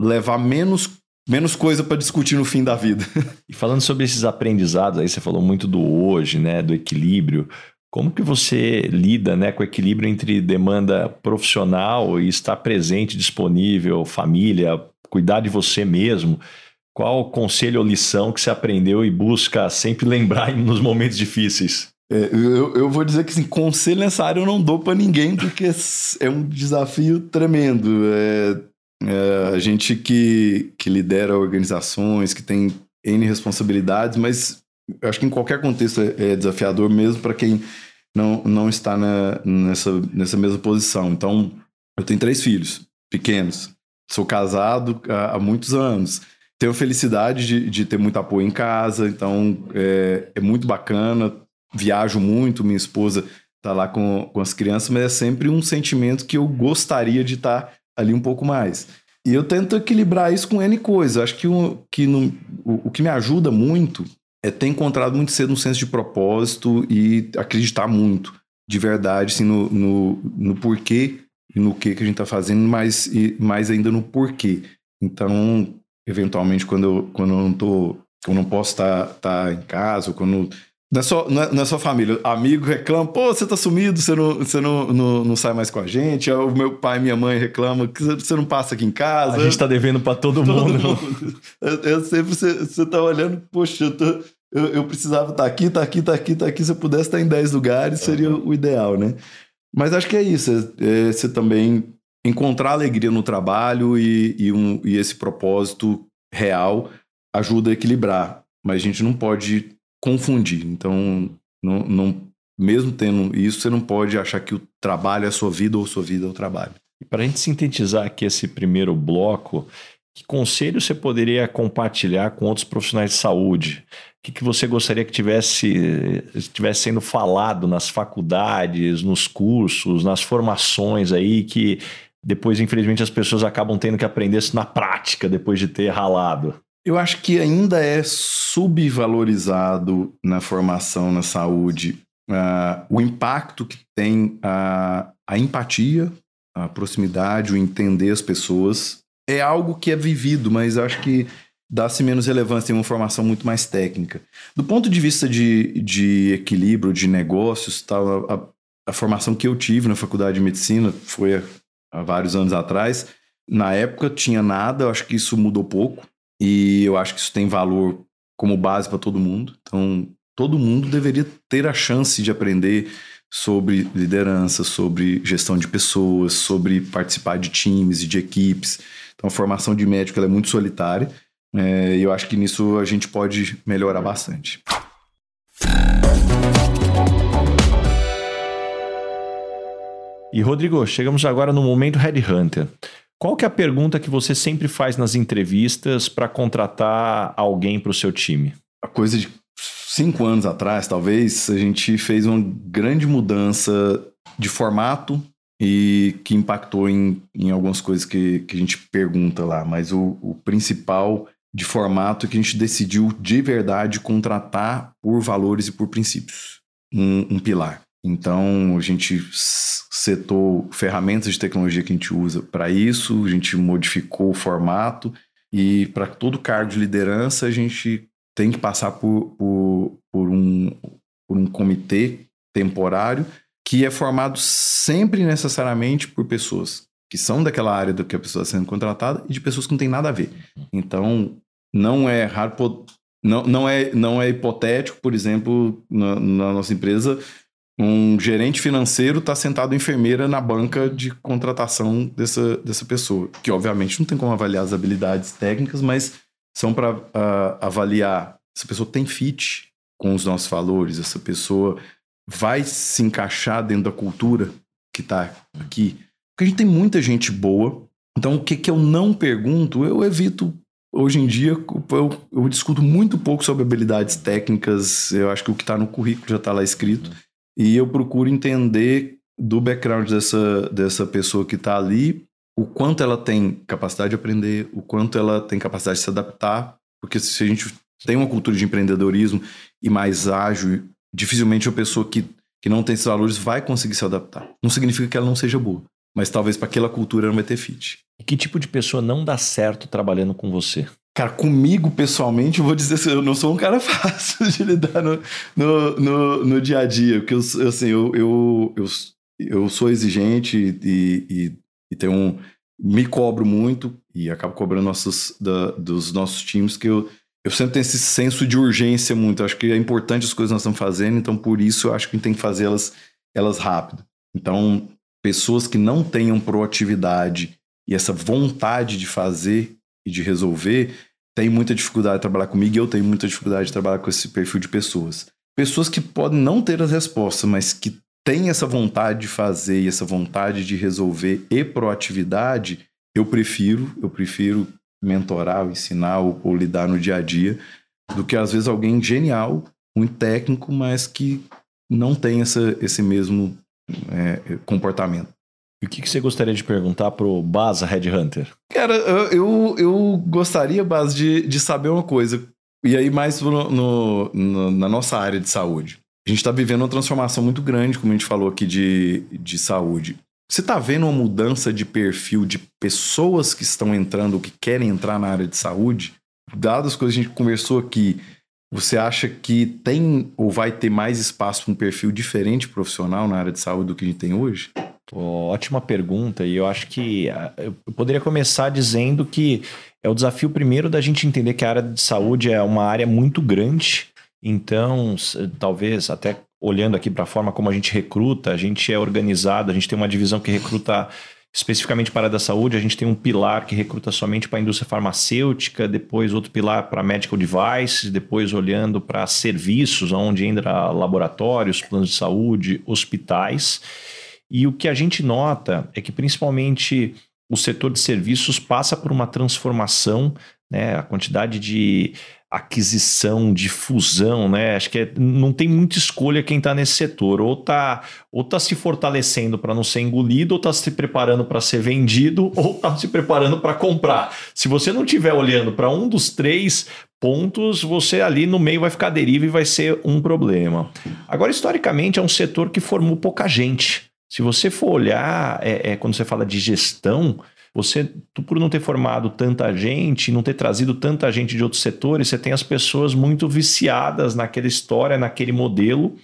levar menos Menos coisa para discutir no fim da vida. E falando sobre esses aprendizados, aí você falou muito do hoje, né, do equilíbrio. Como que você lida, né, com o equilíbrio entre demanda profissional e estar presente, disponível, família, cuidar de você mesmo? Qual conselho ou lição que você aprendeu e busca sempre lembrar nos momentos difíceis? É, eu, eu vou dizer que assim, conselho nessa área eu não dou para ninguém, porque é um desafio tremendo. É, é, a gente que, que lidera organizações, que tem N responsabilidades, mas eu acho que em qualquer contexto é, é desafiador, mesmo para quem não, não está na, nessa, nessa mesma posição. Então, eu tenho três filhos pequenos, sou casado há, há muitos anos. Tenho a felicidade de, de ter muito apoio em casa, então é, é muito bacana. Viajo muito, minha esposa está lá com, com as crianças, mas é sempre um sentimento que eu gostaria de estar tá ali um pouco mais. E eu tento equilibrar isso com N coisas. Acho que, o que, no, o, o que me ajuda muito é ter encontrado muito cedo um senso de propósito e acreditar muito, de verdade, assim, no, no, no porquê e no que, que a gente está fazendo, mas e, mais ainda no porquê. Então, eventualmente, quando eu, quando eu não tô, eu não posso estar tá, tá em casa, ou quando... Não é, só, não, é, não é só família. Amigo reclama, pô, você tá sumido, você não, você não, não, não sai mais com a gente. O meu pai e minha mãe reclamam que você não passa aqui em casa. A gente tá devendo pra todo, todo mundo. mundo. Eu, eu sempre, você, você tá olhando, poxa, eu, tô, eu, eu precisava estar tá aqui, tá aqui, tá aqui, tá aqui. Se eu pudesse estar tá em dez lugares, seria uhum. o ideal, né? Mas acho que é isso. É, você também encontrar alegria no trabalho e, e, um, e esse propósito real ajuda a equilibrar. Mas a gente não pode... confundir. Então, não, não, mesmo tendo isso, você não pode achar que o trabalho é a sua vida ou a sua vida é o trabalho. E para a gente sintetizar aqui esse primeiro bloco, que conselho você poderia compartilhar com outros profissionais de saúde? O que, que você gostaria que tivesse, tivesse sendo falado nas faculdades, nos cursos, nas formações aí, que depois, infelizmente, as pessoas acabam tendo que aprender isso na prática, depois de ter ralado? Eu acho que ainda é subvalorizado na formação, na saúde, uh, o impacto que tem a, a empatia, a proximidade, o entender as pessoas. É algo que é vivido, mas acho que dá-se menos relevância em uma formação muito mais técnica. Do ponto de vista de, de equilíbrio, de negócios, tal, a, a formação que eu tive na faculdade de medicina foi há, há vários anos atrás. Na época tinha nada, eu acho que isso mudou pouco. E eu acho que isso tem valor como base para todo mundo. Então, todo mundo deveria ter a chance de aprender sobre liderança, sobre gestão de pessoas, sobre participar de times e de equipes. Então, a formação de médico ela é muito solitária. É, e eu acho que nisso a gente pode melhorar bastante. E, Rodrigo, chegamos agora no momento Headhunter. Qual que é a pergunta que você sempre faz nas entrevistas para contratar alguém para o seu time? A coisa de cinco anos atrás, talvez, a gente fez uma grande mudança de formato e que impactou em, em algumas coisas que, que a gente pergunta lá. Mas o, o principal de formato é que a gente decidiu de verdade contratar por valores e por princípios. Um, um pilar. Então, a gente setou ferramentas de tecnologia que a gente usa para isso, a gente modificou o formato e para todo cargo de liderança a gente tem que passar por, por, por, um, por um comitê temporário que é formado sempre necessariamente por pessoas que são daquela área do que a pessoa está sendo contratada e de pessoas que não tem nada a ver. Então, não é raro, não, não, é, não é hipotético, por exemplo, na, na nossa empresa... Um gerente financeiro está sentado enfermeira na banca de contratação dessa, dessa pessoa, que obviamente não tem como avaliar as habilidades técnicas, mas são para uh, avaliar. Essa pessoa tem fit com os nossos valores, essa pessoa vai se encaixar dentro da cultura que está aqui. Porque a gente tem muita gente boa, então o que, que eu não pergunto, eu evito. Hoje em dia, eu, eu discuto muito pouco sobre habilidades técnicas, eu acho que o que está no currículo já está lá escrito. E eu procuro entender do background dessa, dessa pessoa que está ali, o quanto ela tem capacidade de aprender, o quanto ela tem capacidade de se adaptar, porque se a gente tem uma cultura de empreendedorismo e mais ágil, dificilmente a pessoa que, que não tem esses valores vai conseguir se adaptar. Não significa que ela não seja boa, mas talvez para aquela cultura não vai ter fit. E que tipo de pessoa não dá certo trabalhando com você? Cara, comigo, pessoalmente, eu vou dizer assim, eu não sou um cara fácil de lidar no, no, no, no dia a dia, porque, eu, assim, eu, eu, eu, eu sou exigente e, e, e tenho um, me cobro muito e acabo cobrando nossos, da, dos nossos times, que eu, eu sempre tenho esse senso de urgência muito. Eu acho que é importante as coisas que nós estamos fazendo, então, por isso, eu acho que a gente tem que fazer elas, elas rápido. Então, pessoas que não tenham proatividade e essa vontade de fazer e de resolver, tem muita dificuldade de trabalhar comigo, e eu tenho muita dificuldade de trabalhar com esse perfil de pessoas. Pessoas que podem não ter as respostas, mas que têm essa vontade de fazer e essa vontade de resolver e proatividade, eu prefiro, eu prefiro mentorar, ensinar ou, ou lidar no dia a dia, do que às vezes alguém genial, muito técnico, mas que não tem essa, esse mesmo é, comportamento. E o que, que você gostaria de perguntar pro Basa Headhunter? Cara, eu, eu gostaria, Basa, de, de saber uma coisa. E aí mais no, no, no, na nossa área de saúde. A gente está vivendo uma transformação muito grande, como a gente falou aqui, de, de saúde. Você está vendo uma mudança de perfil de pessoas que estão entrando ou que querem entrar na área de saúde? Dadas as coisas que a gente conversou aqui, você acha que tem ou vai ter mais espaço para um perfil diferente profissional na área de saúde do que a gente tem hoje? Ótima pergunta, e eu acho que eu poderia começar dizendo que é o desafio primeiro da gente entender que a área de saúde é uma área muito grande, então talvez até olhando aqui para a forma como a gente recruta, a gente é organizado, a gente tem uma divisão que recruta especificamente para a área da saúde, a gente tem um pilar que recruta somente para a indústria farmacêutica, depois outro pilar para medical devices, depois olhando para serviços, onde entra laboratórios, planos de saúde, hospitais. E o que a gente nota é que principalmente o setor de serviços passa por uma transformação, né? A quantidade de aquisição, de fusão, né? Acho que é, não tem muita escolha quem está nesse setor. Ou está ou tá se fortalecendo para não ser engolido, ou está se preparando para ser vendido, ou está se preparando para comprar. Se você não estiver olhando para um dos três pontos, você ali no meio vai ficar à deriva e vai ser um problema. Agora, historicamente, é um setor que formou pouca gente. Se você for olhar, é, é, quando você fala de gestão, você, por não ter formado tanta gente, não ter trazido tanta gente de outros setores, você tem as pessoas muito viciadas naquela história, naquele modelo.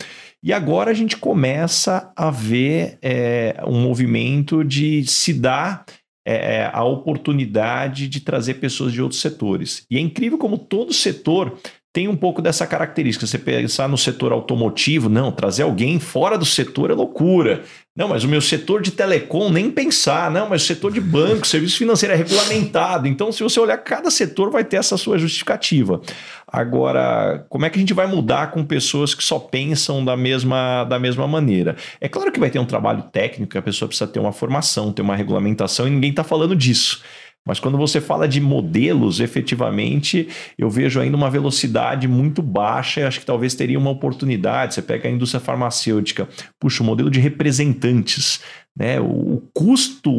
E agora a gente começa a ver é, um movimento de se dar é, a oportunidade de trazer pessoas de outros setores. E é incrível como todo setor tem um pouco dessa característica. Você pensar no setor automotivo, não, trazer alguém fora do setor é loucura. Não, mas o meu setor de telecom, nem pensar. Não, mas o setor de banco, serviço financeiro é regulamentado. Então, se você olhar, cada setor vai ter essa sua justificativa. Agora, como é que a gente vai mudar com pessoas que só pensam da mesma, da mesma maneira? É claro que vai ter um trabalho técnico, a pessoa precisa ter uma formação, ter uma regulamentação, e ninguém está falando disso. Mas quando você fala de modelos, efetivamente, eu vejo ainda uma velocidade muito baixa e acho que talvez teria uma oportunidade. Você pega a indústria farmacêutica, puxa, o modelo de representantes, né? O custo,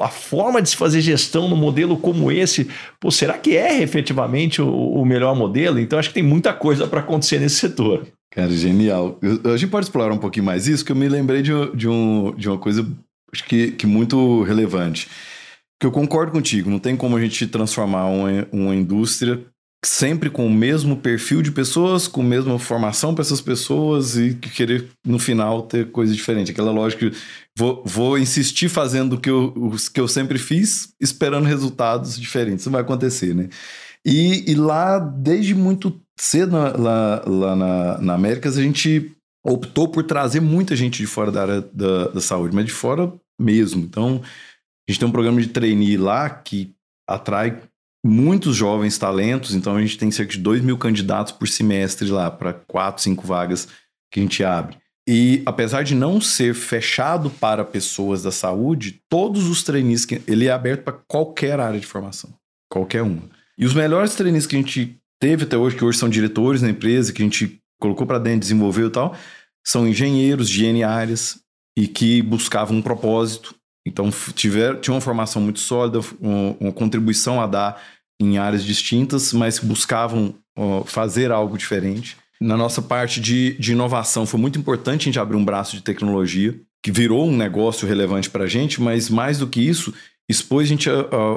a forma de se fazer gestão num modelo como esse, pô, será que é efetivamente o, o melhor modelo? Então, acho que tem muita coisa para acontecer nesse setor. Cara, genial. Eu, a gente pode explorar um pouquinho mais isso, que eu me lembrei de, de, um, de uma coisa acho que, que muito relevante. Que eu concordo contigo, não tem como a gente transformar uma, uma indústria sempre com o mesmo perfil de pessoas, com a mesma formação para essas pessoas e querer, no final, ter coisa diferente. Aquela lógica de vou, vou insistir fazendo o que, eu, os que eu sempre fiz, esperando resultados diferentes. Isso vai acontecer, né? E, e lá, desde muito cedo, na, lá, lá na, na Américas, a gente optou por trazer muita gente de fora da área da, da saúde, mas de fora mesmo. Então, a gente tem um programa de trainee lá que atrai muitos jovens talentos, então a gente tem cerca de dois mil candidatos por semestre lá, para quatro, cinco vagas que a gente abre. E apesar de não ser fechado para pessoas da saúde, todos os trainees, que, ele é aberto para qualquer área de formação, qualquer uma. E os melhores trainees que a gente teve até hoje, que hoje são diretores na empresa, que a gente colocou para dentro, desenvolveu e tal, são engenheiros de N áreas e que buscavam um propósito. Então, tiver, tinha uma formação muito sólida, uma, uma contribuição a dar em áreas distintas, mas buscavam uh, fazer algo diferente. Na nossa parte de, de inovação, foi muito importante a gente abrir um braço de tecnologia, que virou um negócio relevante para a gente, mas mais do que isso, expôs a gente a,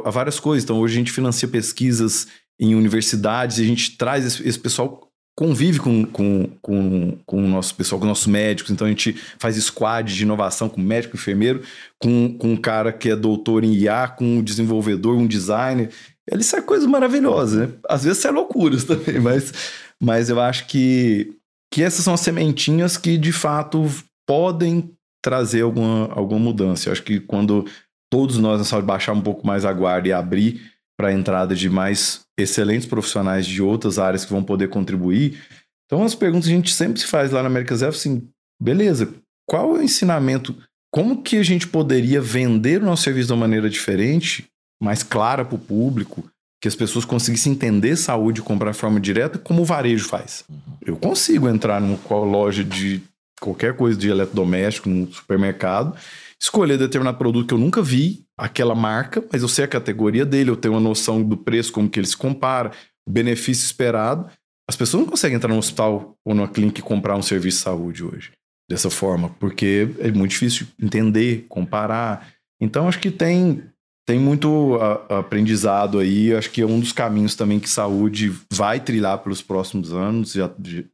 a, a várias coisas. Então, hoje a gente financia pesquisas em universidades, e a gente traz esse, esse pessoal, convive com, com, com, com o nosso pessoal, com os nossos médicos. Então a gente faz squad de inovação com médico, enfermeiro, com, com um cara que é doutor em I A, com um desenvolvedor, um designer. Ele sai coisa maravilhosa, né? Às vezes sai loucuras também, mas, mas eu acho que, que essas são as sementinhas que de fato podem trazer alguma, alguma mudança. Eu acho que quando todos nós na saúde baixar um pouco mais a guarda e abrir para a entrada de mais excelentes profissionais de outras áreas que vão poder contribuir. Então, as perguntas que a gente sempre se faz lá na Americas Health, assim, beleza, qual é o ensinamento? Como que a gente poderia vender o nosso serviço de uma maneira diferente, mais clara para o público, que as pessoas conseguissem entender saúde e comprar de forma direta, como o varejo faz? Eu consigo entrar numa loja de qualquer coisa de eletrodoméstico, num supermercado, escolher determinado produto que eu nunca vi, aquela marca, mas eu sei a categoria dele, eu tenho uma noção do preço, como que ele se compara, o benefício esperado. As pessoas não conseguem entrar no hospital ou numa clínica e comprar um serviço de saúde hoje, dessa forma, porque é muito difícil entender, comparar. Então, acho que tem, tem muito a, a aprendizado aí. Acho que é um dos caminhos também que saúde vai trilhar pelos próximos anos, e,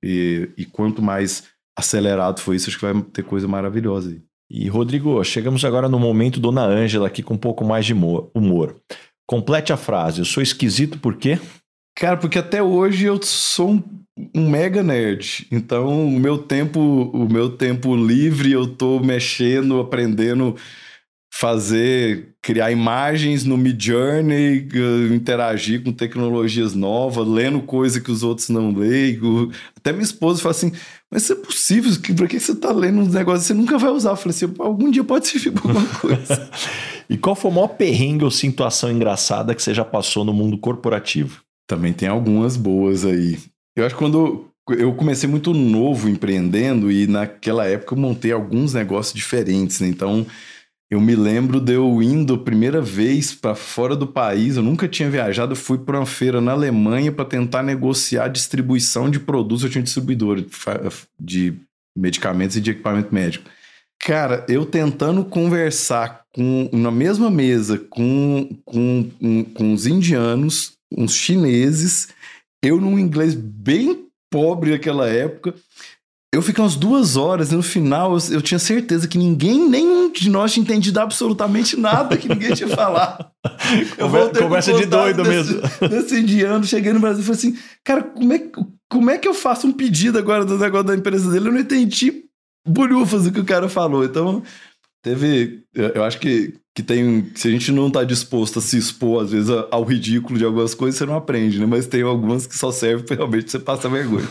e, e quanto mais acelerado for isso, acho que vai ter coisa maravilhosa aí. E, Rodrigo, chegamos agora no momento Dona Ângela aqui com um pouco mais de humor. Complete a frase. Eu sou esquisito por quê? Cara, porque até hoje eu sou um, um mega nerd. Então, o meu tempo, o meu tempo livre, eu tô mexendo, aprendendo, fazer, criar imagens no Midjourney, interagir com tecnologias novas, lendo coisa que os outros não leem. Até minha esposa fala assim, mas isso é possível? Pra que você tá lendo uns negócios que você nunca vai usar? Eu falei assim, algum dia pode servir pra alguma coisa. E qual foi o maior perrengue ou situação engraçada que você já passou no mundo corporativo? Também tem algumas boas aí. Eu acho que quando eu comecei muito novo empreendendo, e naquela época eu montei alguns negócios diferentes, né? Então, eu me lembro de eu indo a primeira vez para fora do país, eu nunca tinha viajado, eu fui para uma feira na Alemanha para tentar negociar a distribuição de produtos, eu tinha um distribuidor de medicamentos e de equipamento médico. Cara, eu tentando conversar com, na mesma mesa com, com, com, com os indianos, uns chineses, eu num inglês bem pobre naquela época. Eu fiquei umas duas horas e no final eu, eu tinha certeza que ninguém, nenhum de nós tinha entendido absolutamente nada que ninguém tinha falado. Eu voltei Conversa de doido desse, mesmo. Desse indiano, cheguei no Brasil e falei assim, cara, como é, como é que eu faço um pedido agora do negócio da empresa dele? Eu não entendi bolhufas do que o cara falou. Então, teve... Eu acho que, que tem... Se a gente não tá disposto a se expor, às vezes, ao ridículo de algumas coisas, você não aprende, né? Mas tem algumas que só servem pra realmente você passar vergonha.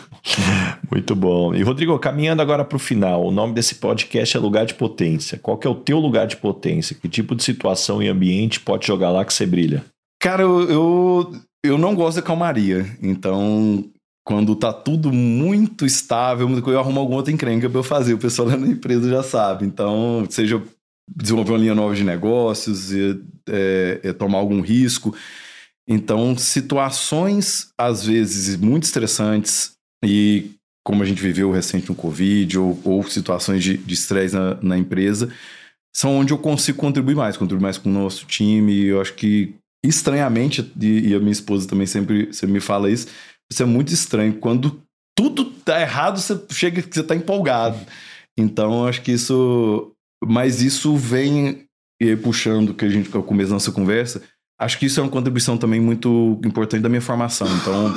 Muito bom. E, Rodrigo, caminhando agora para o final, o nome desse podcast é Lugar de Potência. Qual que é o teu lugar de potência? Que tipo de situação e ambiente pode jogar lá que você brilha? Cara, eu, eu, eu não gosto da calmaria. Então, quando tá tudo muito estável, eu arrumo alguma outra encrenca para eu fazer. O pessoal lá na empresa já sabe. Então, seja desenvolver uma linha nova de negócios, e, é, é tomar algum risco. Então, situações, às vezes, muito estressantes e... como a gente viveu recente no Covid, ou, ou situações de estresse na, na empresa, são onde eu consigo contribuir mais, contribuir mais com o nosso time. E eu acho que, estranhamente, e, e a minha esposa também sempre, sempre me fala isso, isso é muito estranho. Quando tudo tá errado, você chega, você tá empolgado. Então, eu acho que isso... Mas isso vem, e aí puxando que a gente fica no começo da nossa conversa, acho que isso é uma contribuição também muito importante da minha formação. Então...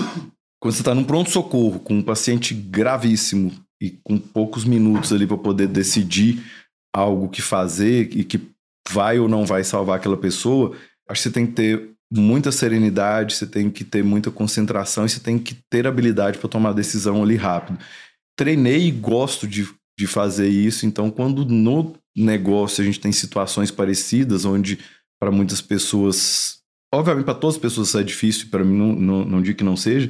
quando você está num pronto-socorro com um paciente gravíssimo e com poucos minutos ali para poder decidir algo que fazer e que vai ou não vai salvar aquela pessoa, acho que você tem que ter muita serenidade, você tem que ter muita concentração e você tem que ter habilidade para tomar decisão ali rápido. Treinei e gosto de, de fazer isso, então quando no negócio a gente tem situações parecidas onde para muitas pessoas, obviamente para todas as pessoas isso é difícil, para mim não, não, não digo que não seja,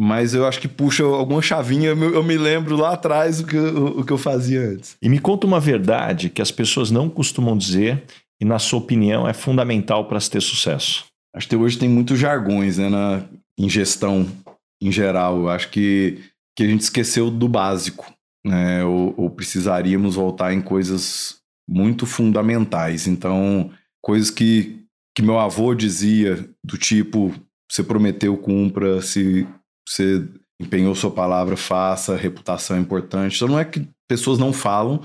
mas eu acho que puxa alguma chavinha, eu me lembro lá atrás o que, eu, o que eu fazia antes. E me conta uma verdade que as pessoas não costumam dizer e, na sua opinião, é fundamental para se ter sucesso. Acho que hoje tem muitos jargões, né, na, em gestão em geral. Eu acho que, que a gente esqueceu do básico, né, ou, ou precisaríamos voltar em coisas muito fundamentais. Então, coisas que, que meu avô dizia do tipo... você prometeu, cumpra, se você empenhou sua palavra, faça, reputação é importante. Então não é que pessoas não falam,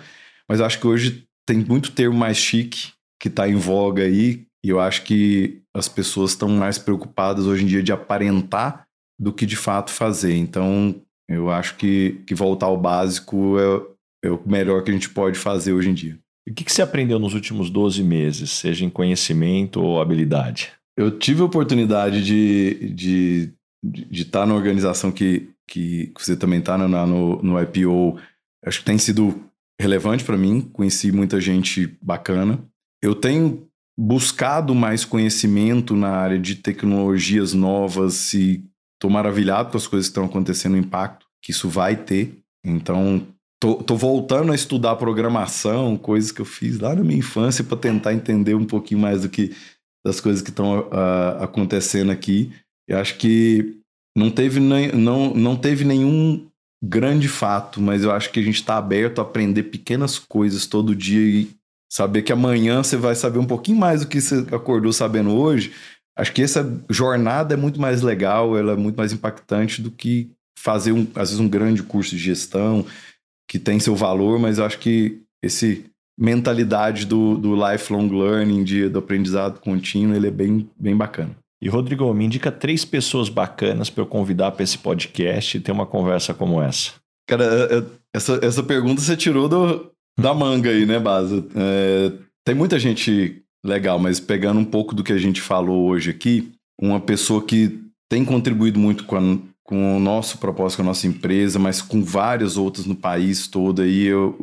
mas eu acho que hoje tem muito termo mais chique que está em voga aí, e eu acho que as pessoas estão mais preocupadas hoje em dia de aparentar do que de fato fazer. Então eu acho que, que voltar ao básico é, é o melhor que a gente pode fazer hoje em dia. E o que, que você aprendeu nos últimos doze meses, seja em conhecimento ou habilidade? Eu tive a oportunidade de, de, de, de estar na organização que, que você também está, né, no, no I P O. Acho que tem sido relevante para mim, conheci muita gente bacana. Eu tenho buscado mais conhecimento na área de tecnologias novas e estou maravilhado com as coisas que estão acontecendo, o impacto que isso vai ter. Então, estou voltando a estudar programação, coisas que eu fiz lá na minha infância para tentar entender um pouquinho mais do que, das coisas que estão uh, acontecendo aqui. Eu acho que não teve, nem, não, não teve nenhum grande fato, mas eu acho que a gente está aberto a aprender pequenas coisas todo dia e saber que amanhã você vai saber um pouquinho mais do que você acordou sabendo hoje. Acho que essa jornada é muito mais legal, ela é muito mais impactante do que fazer, um, às vezes, um grande curso de gestão que tem seu valor, mas eu acho que essa mentalidade do, do lifelong learning, de, do aprendizado contínuo, ele é bem, bem bacana. E, Rodrigo, me indica três pessoas bacanas para eu convidar para esse podcast e ter uma conversa como essa. Cara, essa, essa pergunta você tirou do, da manga aí, né, Baza? É, tem muita gente... Legal, mas pegando um pouco do que a gente falou hoje aqui, uma pessoa que tem contribuído muito com, a, com o nosso propósito, com a nossa empresa, mas com várias outras no país todo aí, eu,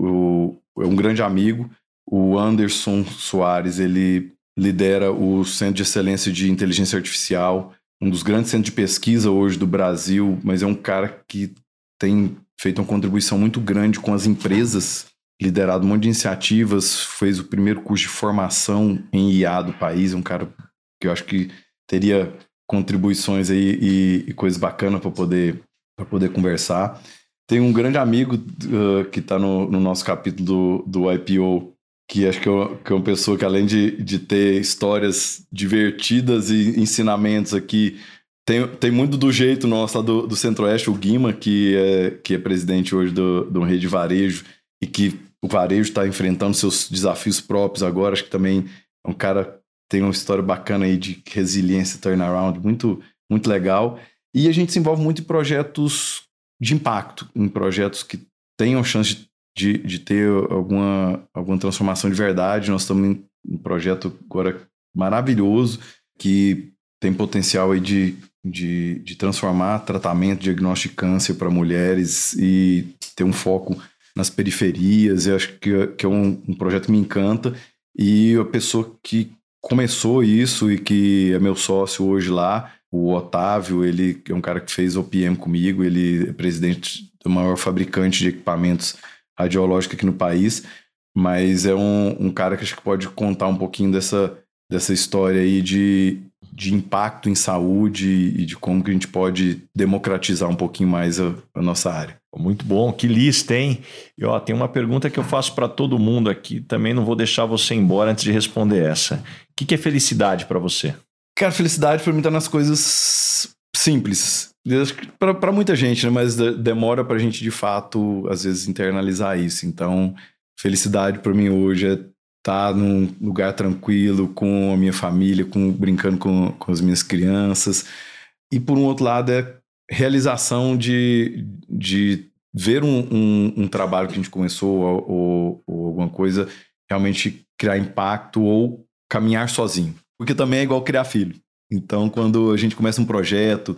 eu, é um grande amigo, o Anderson Soares. Ele lidera o Centro de Excelência de Inteligência Artificial, um dos grandes centros de pesquisa hoje do Brasil, mas é um cara que tem feito uma contribuição muito grande com as empresas, liderado um monte de iniciativas, fez o primeiro curso de formação em I A do país, um cara que eu acho que teria contribuições aí e, e coisas bacanas para poder, para poder conversar. Tem um grande amigo uh, que está no, no nosso capítulo do, do I P O, que acho que é, que é uma pessoa que, além de, de ter histórias divertidas e ensinamentos aqui, tem, tem muito do jeito nosso lá do, do Centro-Oeste, o Guima, que é, que é presidente hoje do, do Rede Varejo, e que o varejo está enfrentando seus desafios próprios agora. Acho que também é um cara, tem uma história bacana aí de resiliência, turnaround, muito, muito legal. E a gente se envolve muito em projetos de impacto, em projetos que tenham chance de, de ter alguma, alguma transformação de verdade. Nós estamos em um projeto agora maravilhoso, que tem potencial aí de, de, de transformar tratamento, diagnóstico de câncer para mulheres e ter um foco nas periferias. Eu acho que, que é um, um projeto que me encanta, e a pessoa que começou isso e que é meu sócio hoje lá, o Otávio, ele é um cara que fez O P M comigo, ele é presidente do maior fabricante de equipamentos radiológicos aqui no país, mas é um, um cara que acho que pode contar um pouquinho dessa, dessa história aí de, de impacto em saúde e de como que a gente pode democratizar um pouquinho mais a, a nossa área. Muito bom, que lista, hein? E ó, tem uma pergunta que eu faço para todo mundo aqui, também não vou deixar você embora antes de responder essa. O que, que é felicidade para você? Cara, felicidade para mim tá nas coisas simples. Para muita gente, né? Mas demora para a gente, de fato, às vezes internalizar isso. Então, felicidade para mim hoje é estar tá num lugar tranquilo, com a minha família, com, brincando com, com as minhas crianças. E por um outro lado é realização de, de ver um, um, um trabalho que a gente começou ou, ou, ou alguma coisa realmente criar impacto ou caminhar sozinho. Porque também é igual criar filho. Então, quando a gente começa um projeto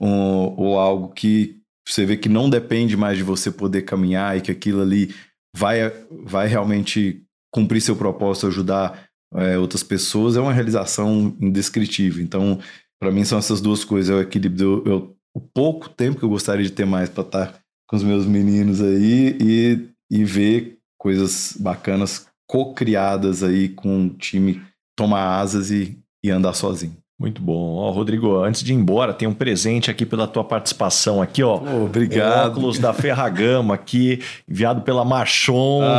um, ou algo que você vê que não depende mais de você poder caminhar e que aquilo ali vai, vai realmente cumprir seu propósito, ajudar é, outras pessoas, é uma realização indescritível. Então, para mim, são essas duas coisas. É o equilíbrio... Eu, eu, o pouco tempo que eu gostaria de ter mais para estar com os meus meninos aí e, e ver coisas bacanas co-criadas aí com o time tomar asas e, e andar sozinho. Muito bom. Ó, Rodrigo, antes de ir embora, tem um presente aqui pela tua participação aqui, ó. Oh, obrigado. Óculos da Ferragama aqui, enviado pela Machon. Você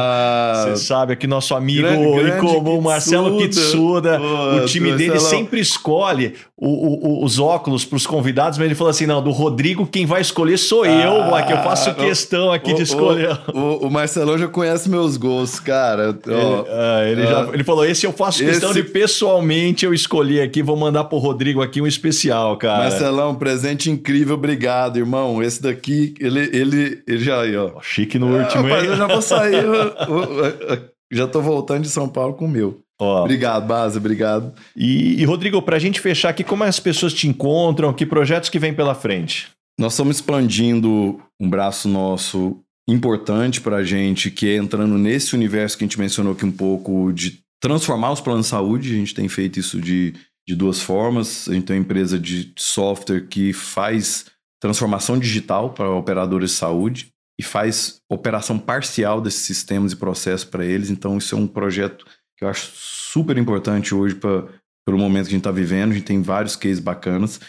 ah, sabe aqui nosso amigo grande, em comum, Kitsuda. Marcelo Kitsuda. Oh, o time dele Marcelo... sempre escolhe o, o, os óculos para os convidados, mas ele falou assim, não, do Rodrigo quem vai escolher sou ah, eu, ó, que eu faço questão aqui oh, de escolher. Oh, oh, o Marcelo já conhece meus gostos, cara. Ele, oh, ah, ele, ah, já, ele falou, esse eu faço questão esse... de pessoalmente eu escolhi aqui, vou mandar pro Rodrigo aqui um especial, cara. Marcelão, presente incrível, obrigado, irmão. Esse daqui, ele, ele, ele já aí, ó. Chique no ah, último, rapaz, hein? Eu já vou sair, eu, eu, eu, eu, já tô voltando de São Paulo com o meu. Ó. Obrigado, Baza, obrigado. E, e Rodrigo, pra gente fechar aqui, como as pessoas te encontram, que projetos que vem pela frente? Nós estamos expandindo um braço nosso importante pra gente, que é entrando nesse universo que a gente mencionou aqui um pouco, de transformar os planos de saúde. A gente tem feito isso de... de duas formas. A gente tem uma empresa de software que faz transformação digital para operadores de saúde e faz operação parcial desses sistemas e processos para eles. Então, isso é um projeto que eu acho super importante hoje pra, pelo momento que a gente está vivendo. A gente tem vários cases bacanas.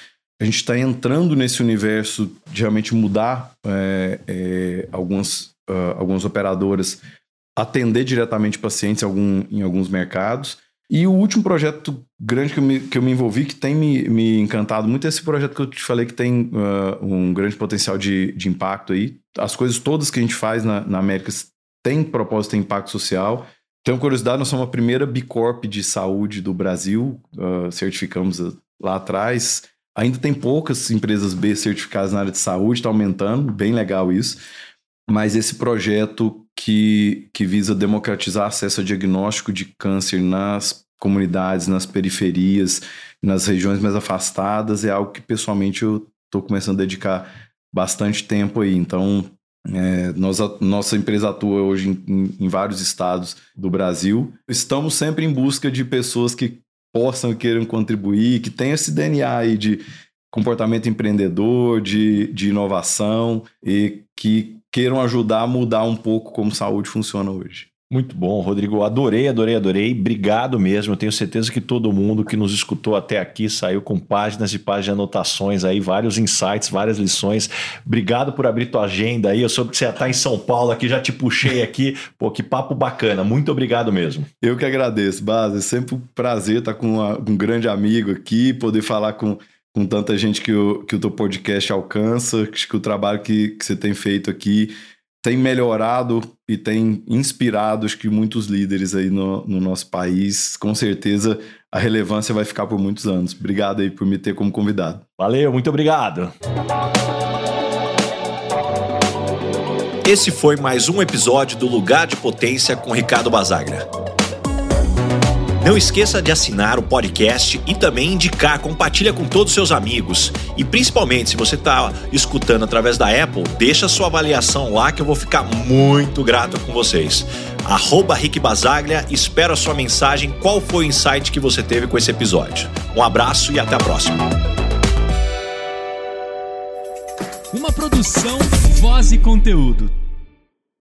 A gente está entrando nesse universo de realmente mudar é, é, algumas, uh, algumas operadoras, atender diretamente pacientes em, algum, em alguns mercados. E o último projeto grande que eu me, que eu me envolvi, que tem me, me encantado muito, é esse projeto que eu te falei que tem uh, um grande potencial de, de impacto aí. As coisas todas que a gente faz na, na Américas têm propósito, tem impacto social. Tenho curiosidade, nós somos a primeira B Corp de saúde do Brasil, uh, certificamos lá atrás. Ainda tem poucas empresas B certificadas na área de saúde, está aumentando, bem legal isso. Mas esse projeto que, que visa democratizar acesso ao diagnóstico de câncer nas comunidades, nas periferias, nas regiões mais afastadas, é algo que pessoalmente eu estou começando a dedicar bastante tempo aí. Então, é, nós, nossa empresa atua hoje em, em vários estados do Brasil. Estamos sempre em busca de pessoas que possam e queiram contribuir, que tenham esse D N A aí de comportamento empreendedor, de, de inovação e que queiram ajudar a mudar um pouco como saúde funciona hoje. Muito bom, Rodrigo. Adorei, adorei, adorei. Obrigado mesmo. Eu tenho certeza que todo mundo que nos escutou até aqui saiu com páginas e páginas de anotações aí, vários insights, várias lições. Obrigado por abrir tua agenda aí. Eu soube que você já está em São Paulo aqui, já te puxei aqui. Pô, que papo bacana. Muito obrigado mesmo. Eu que agradeço, Baza. É sempre um prazer estar com uma, um grande amigo aqui, poder falar com... com tanta gente que o, que o teu podcast alcança, que, que o trabalho que, que você tem feito aqui tem melhorado e tem inspirado, acho que muitos líderes aí no, no nosso país. Com certeza a relevância vai ficar por muitos anos. Obrigado aí por me ter como convidado. Valeu, muito obrigado. Esse foi mais um episódio do Lugar de Potência com Ricardo Basaglia. Não esqueça de assinar o podcast e também indicar, compartilha com todos os seus amigos. E principalmente, se você está escutando através da Apple, deixa sua avaliação lá que eu vou ficar muito grato com vocês. Arroba Rick Basaglia, espero a sua mensagem, qual foi o insight que você teve com esse episódio. Um abraço e até a próxima. Uma produção Voz e Conteúdo.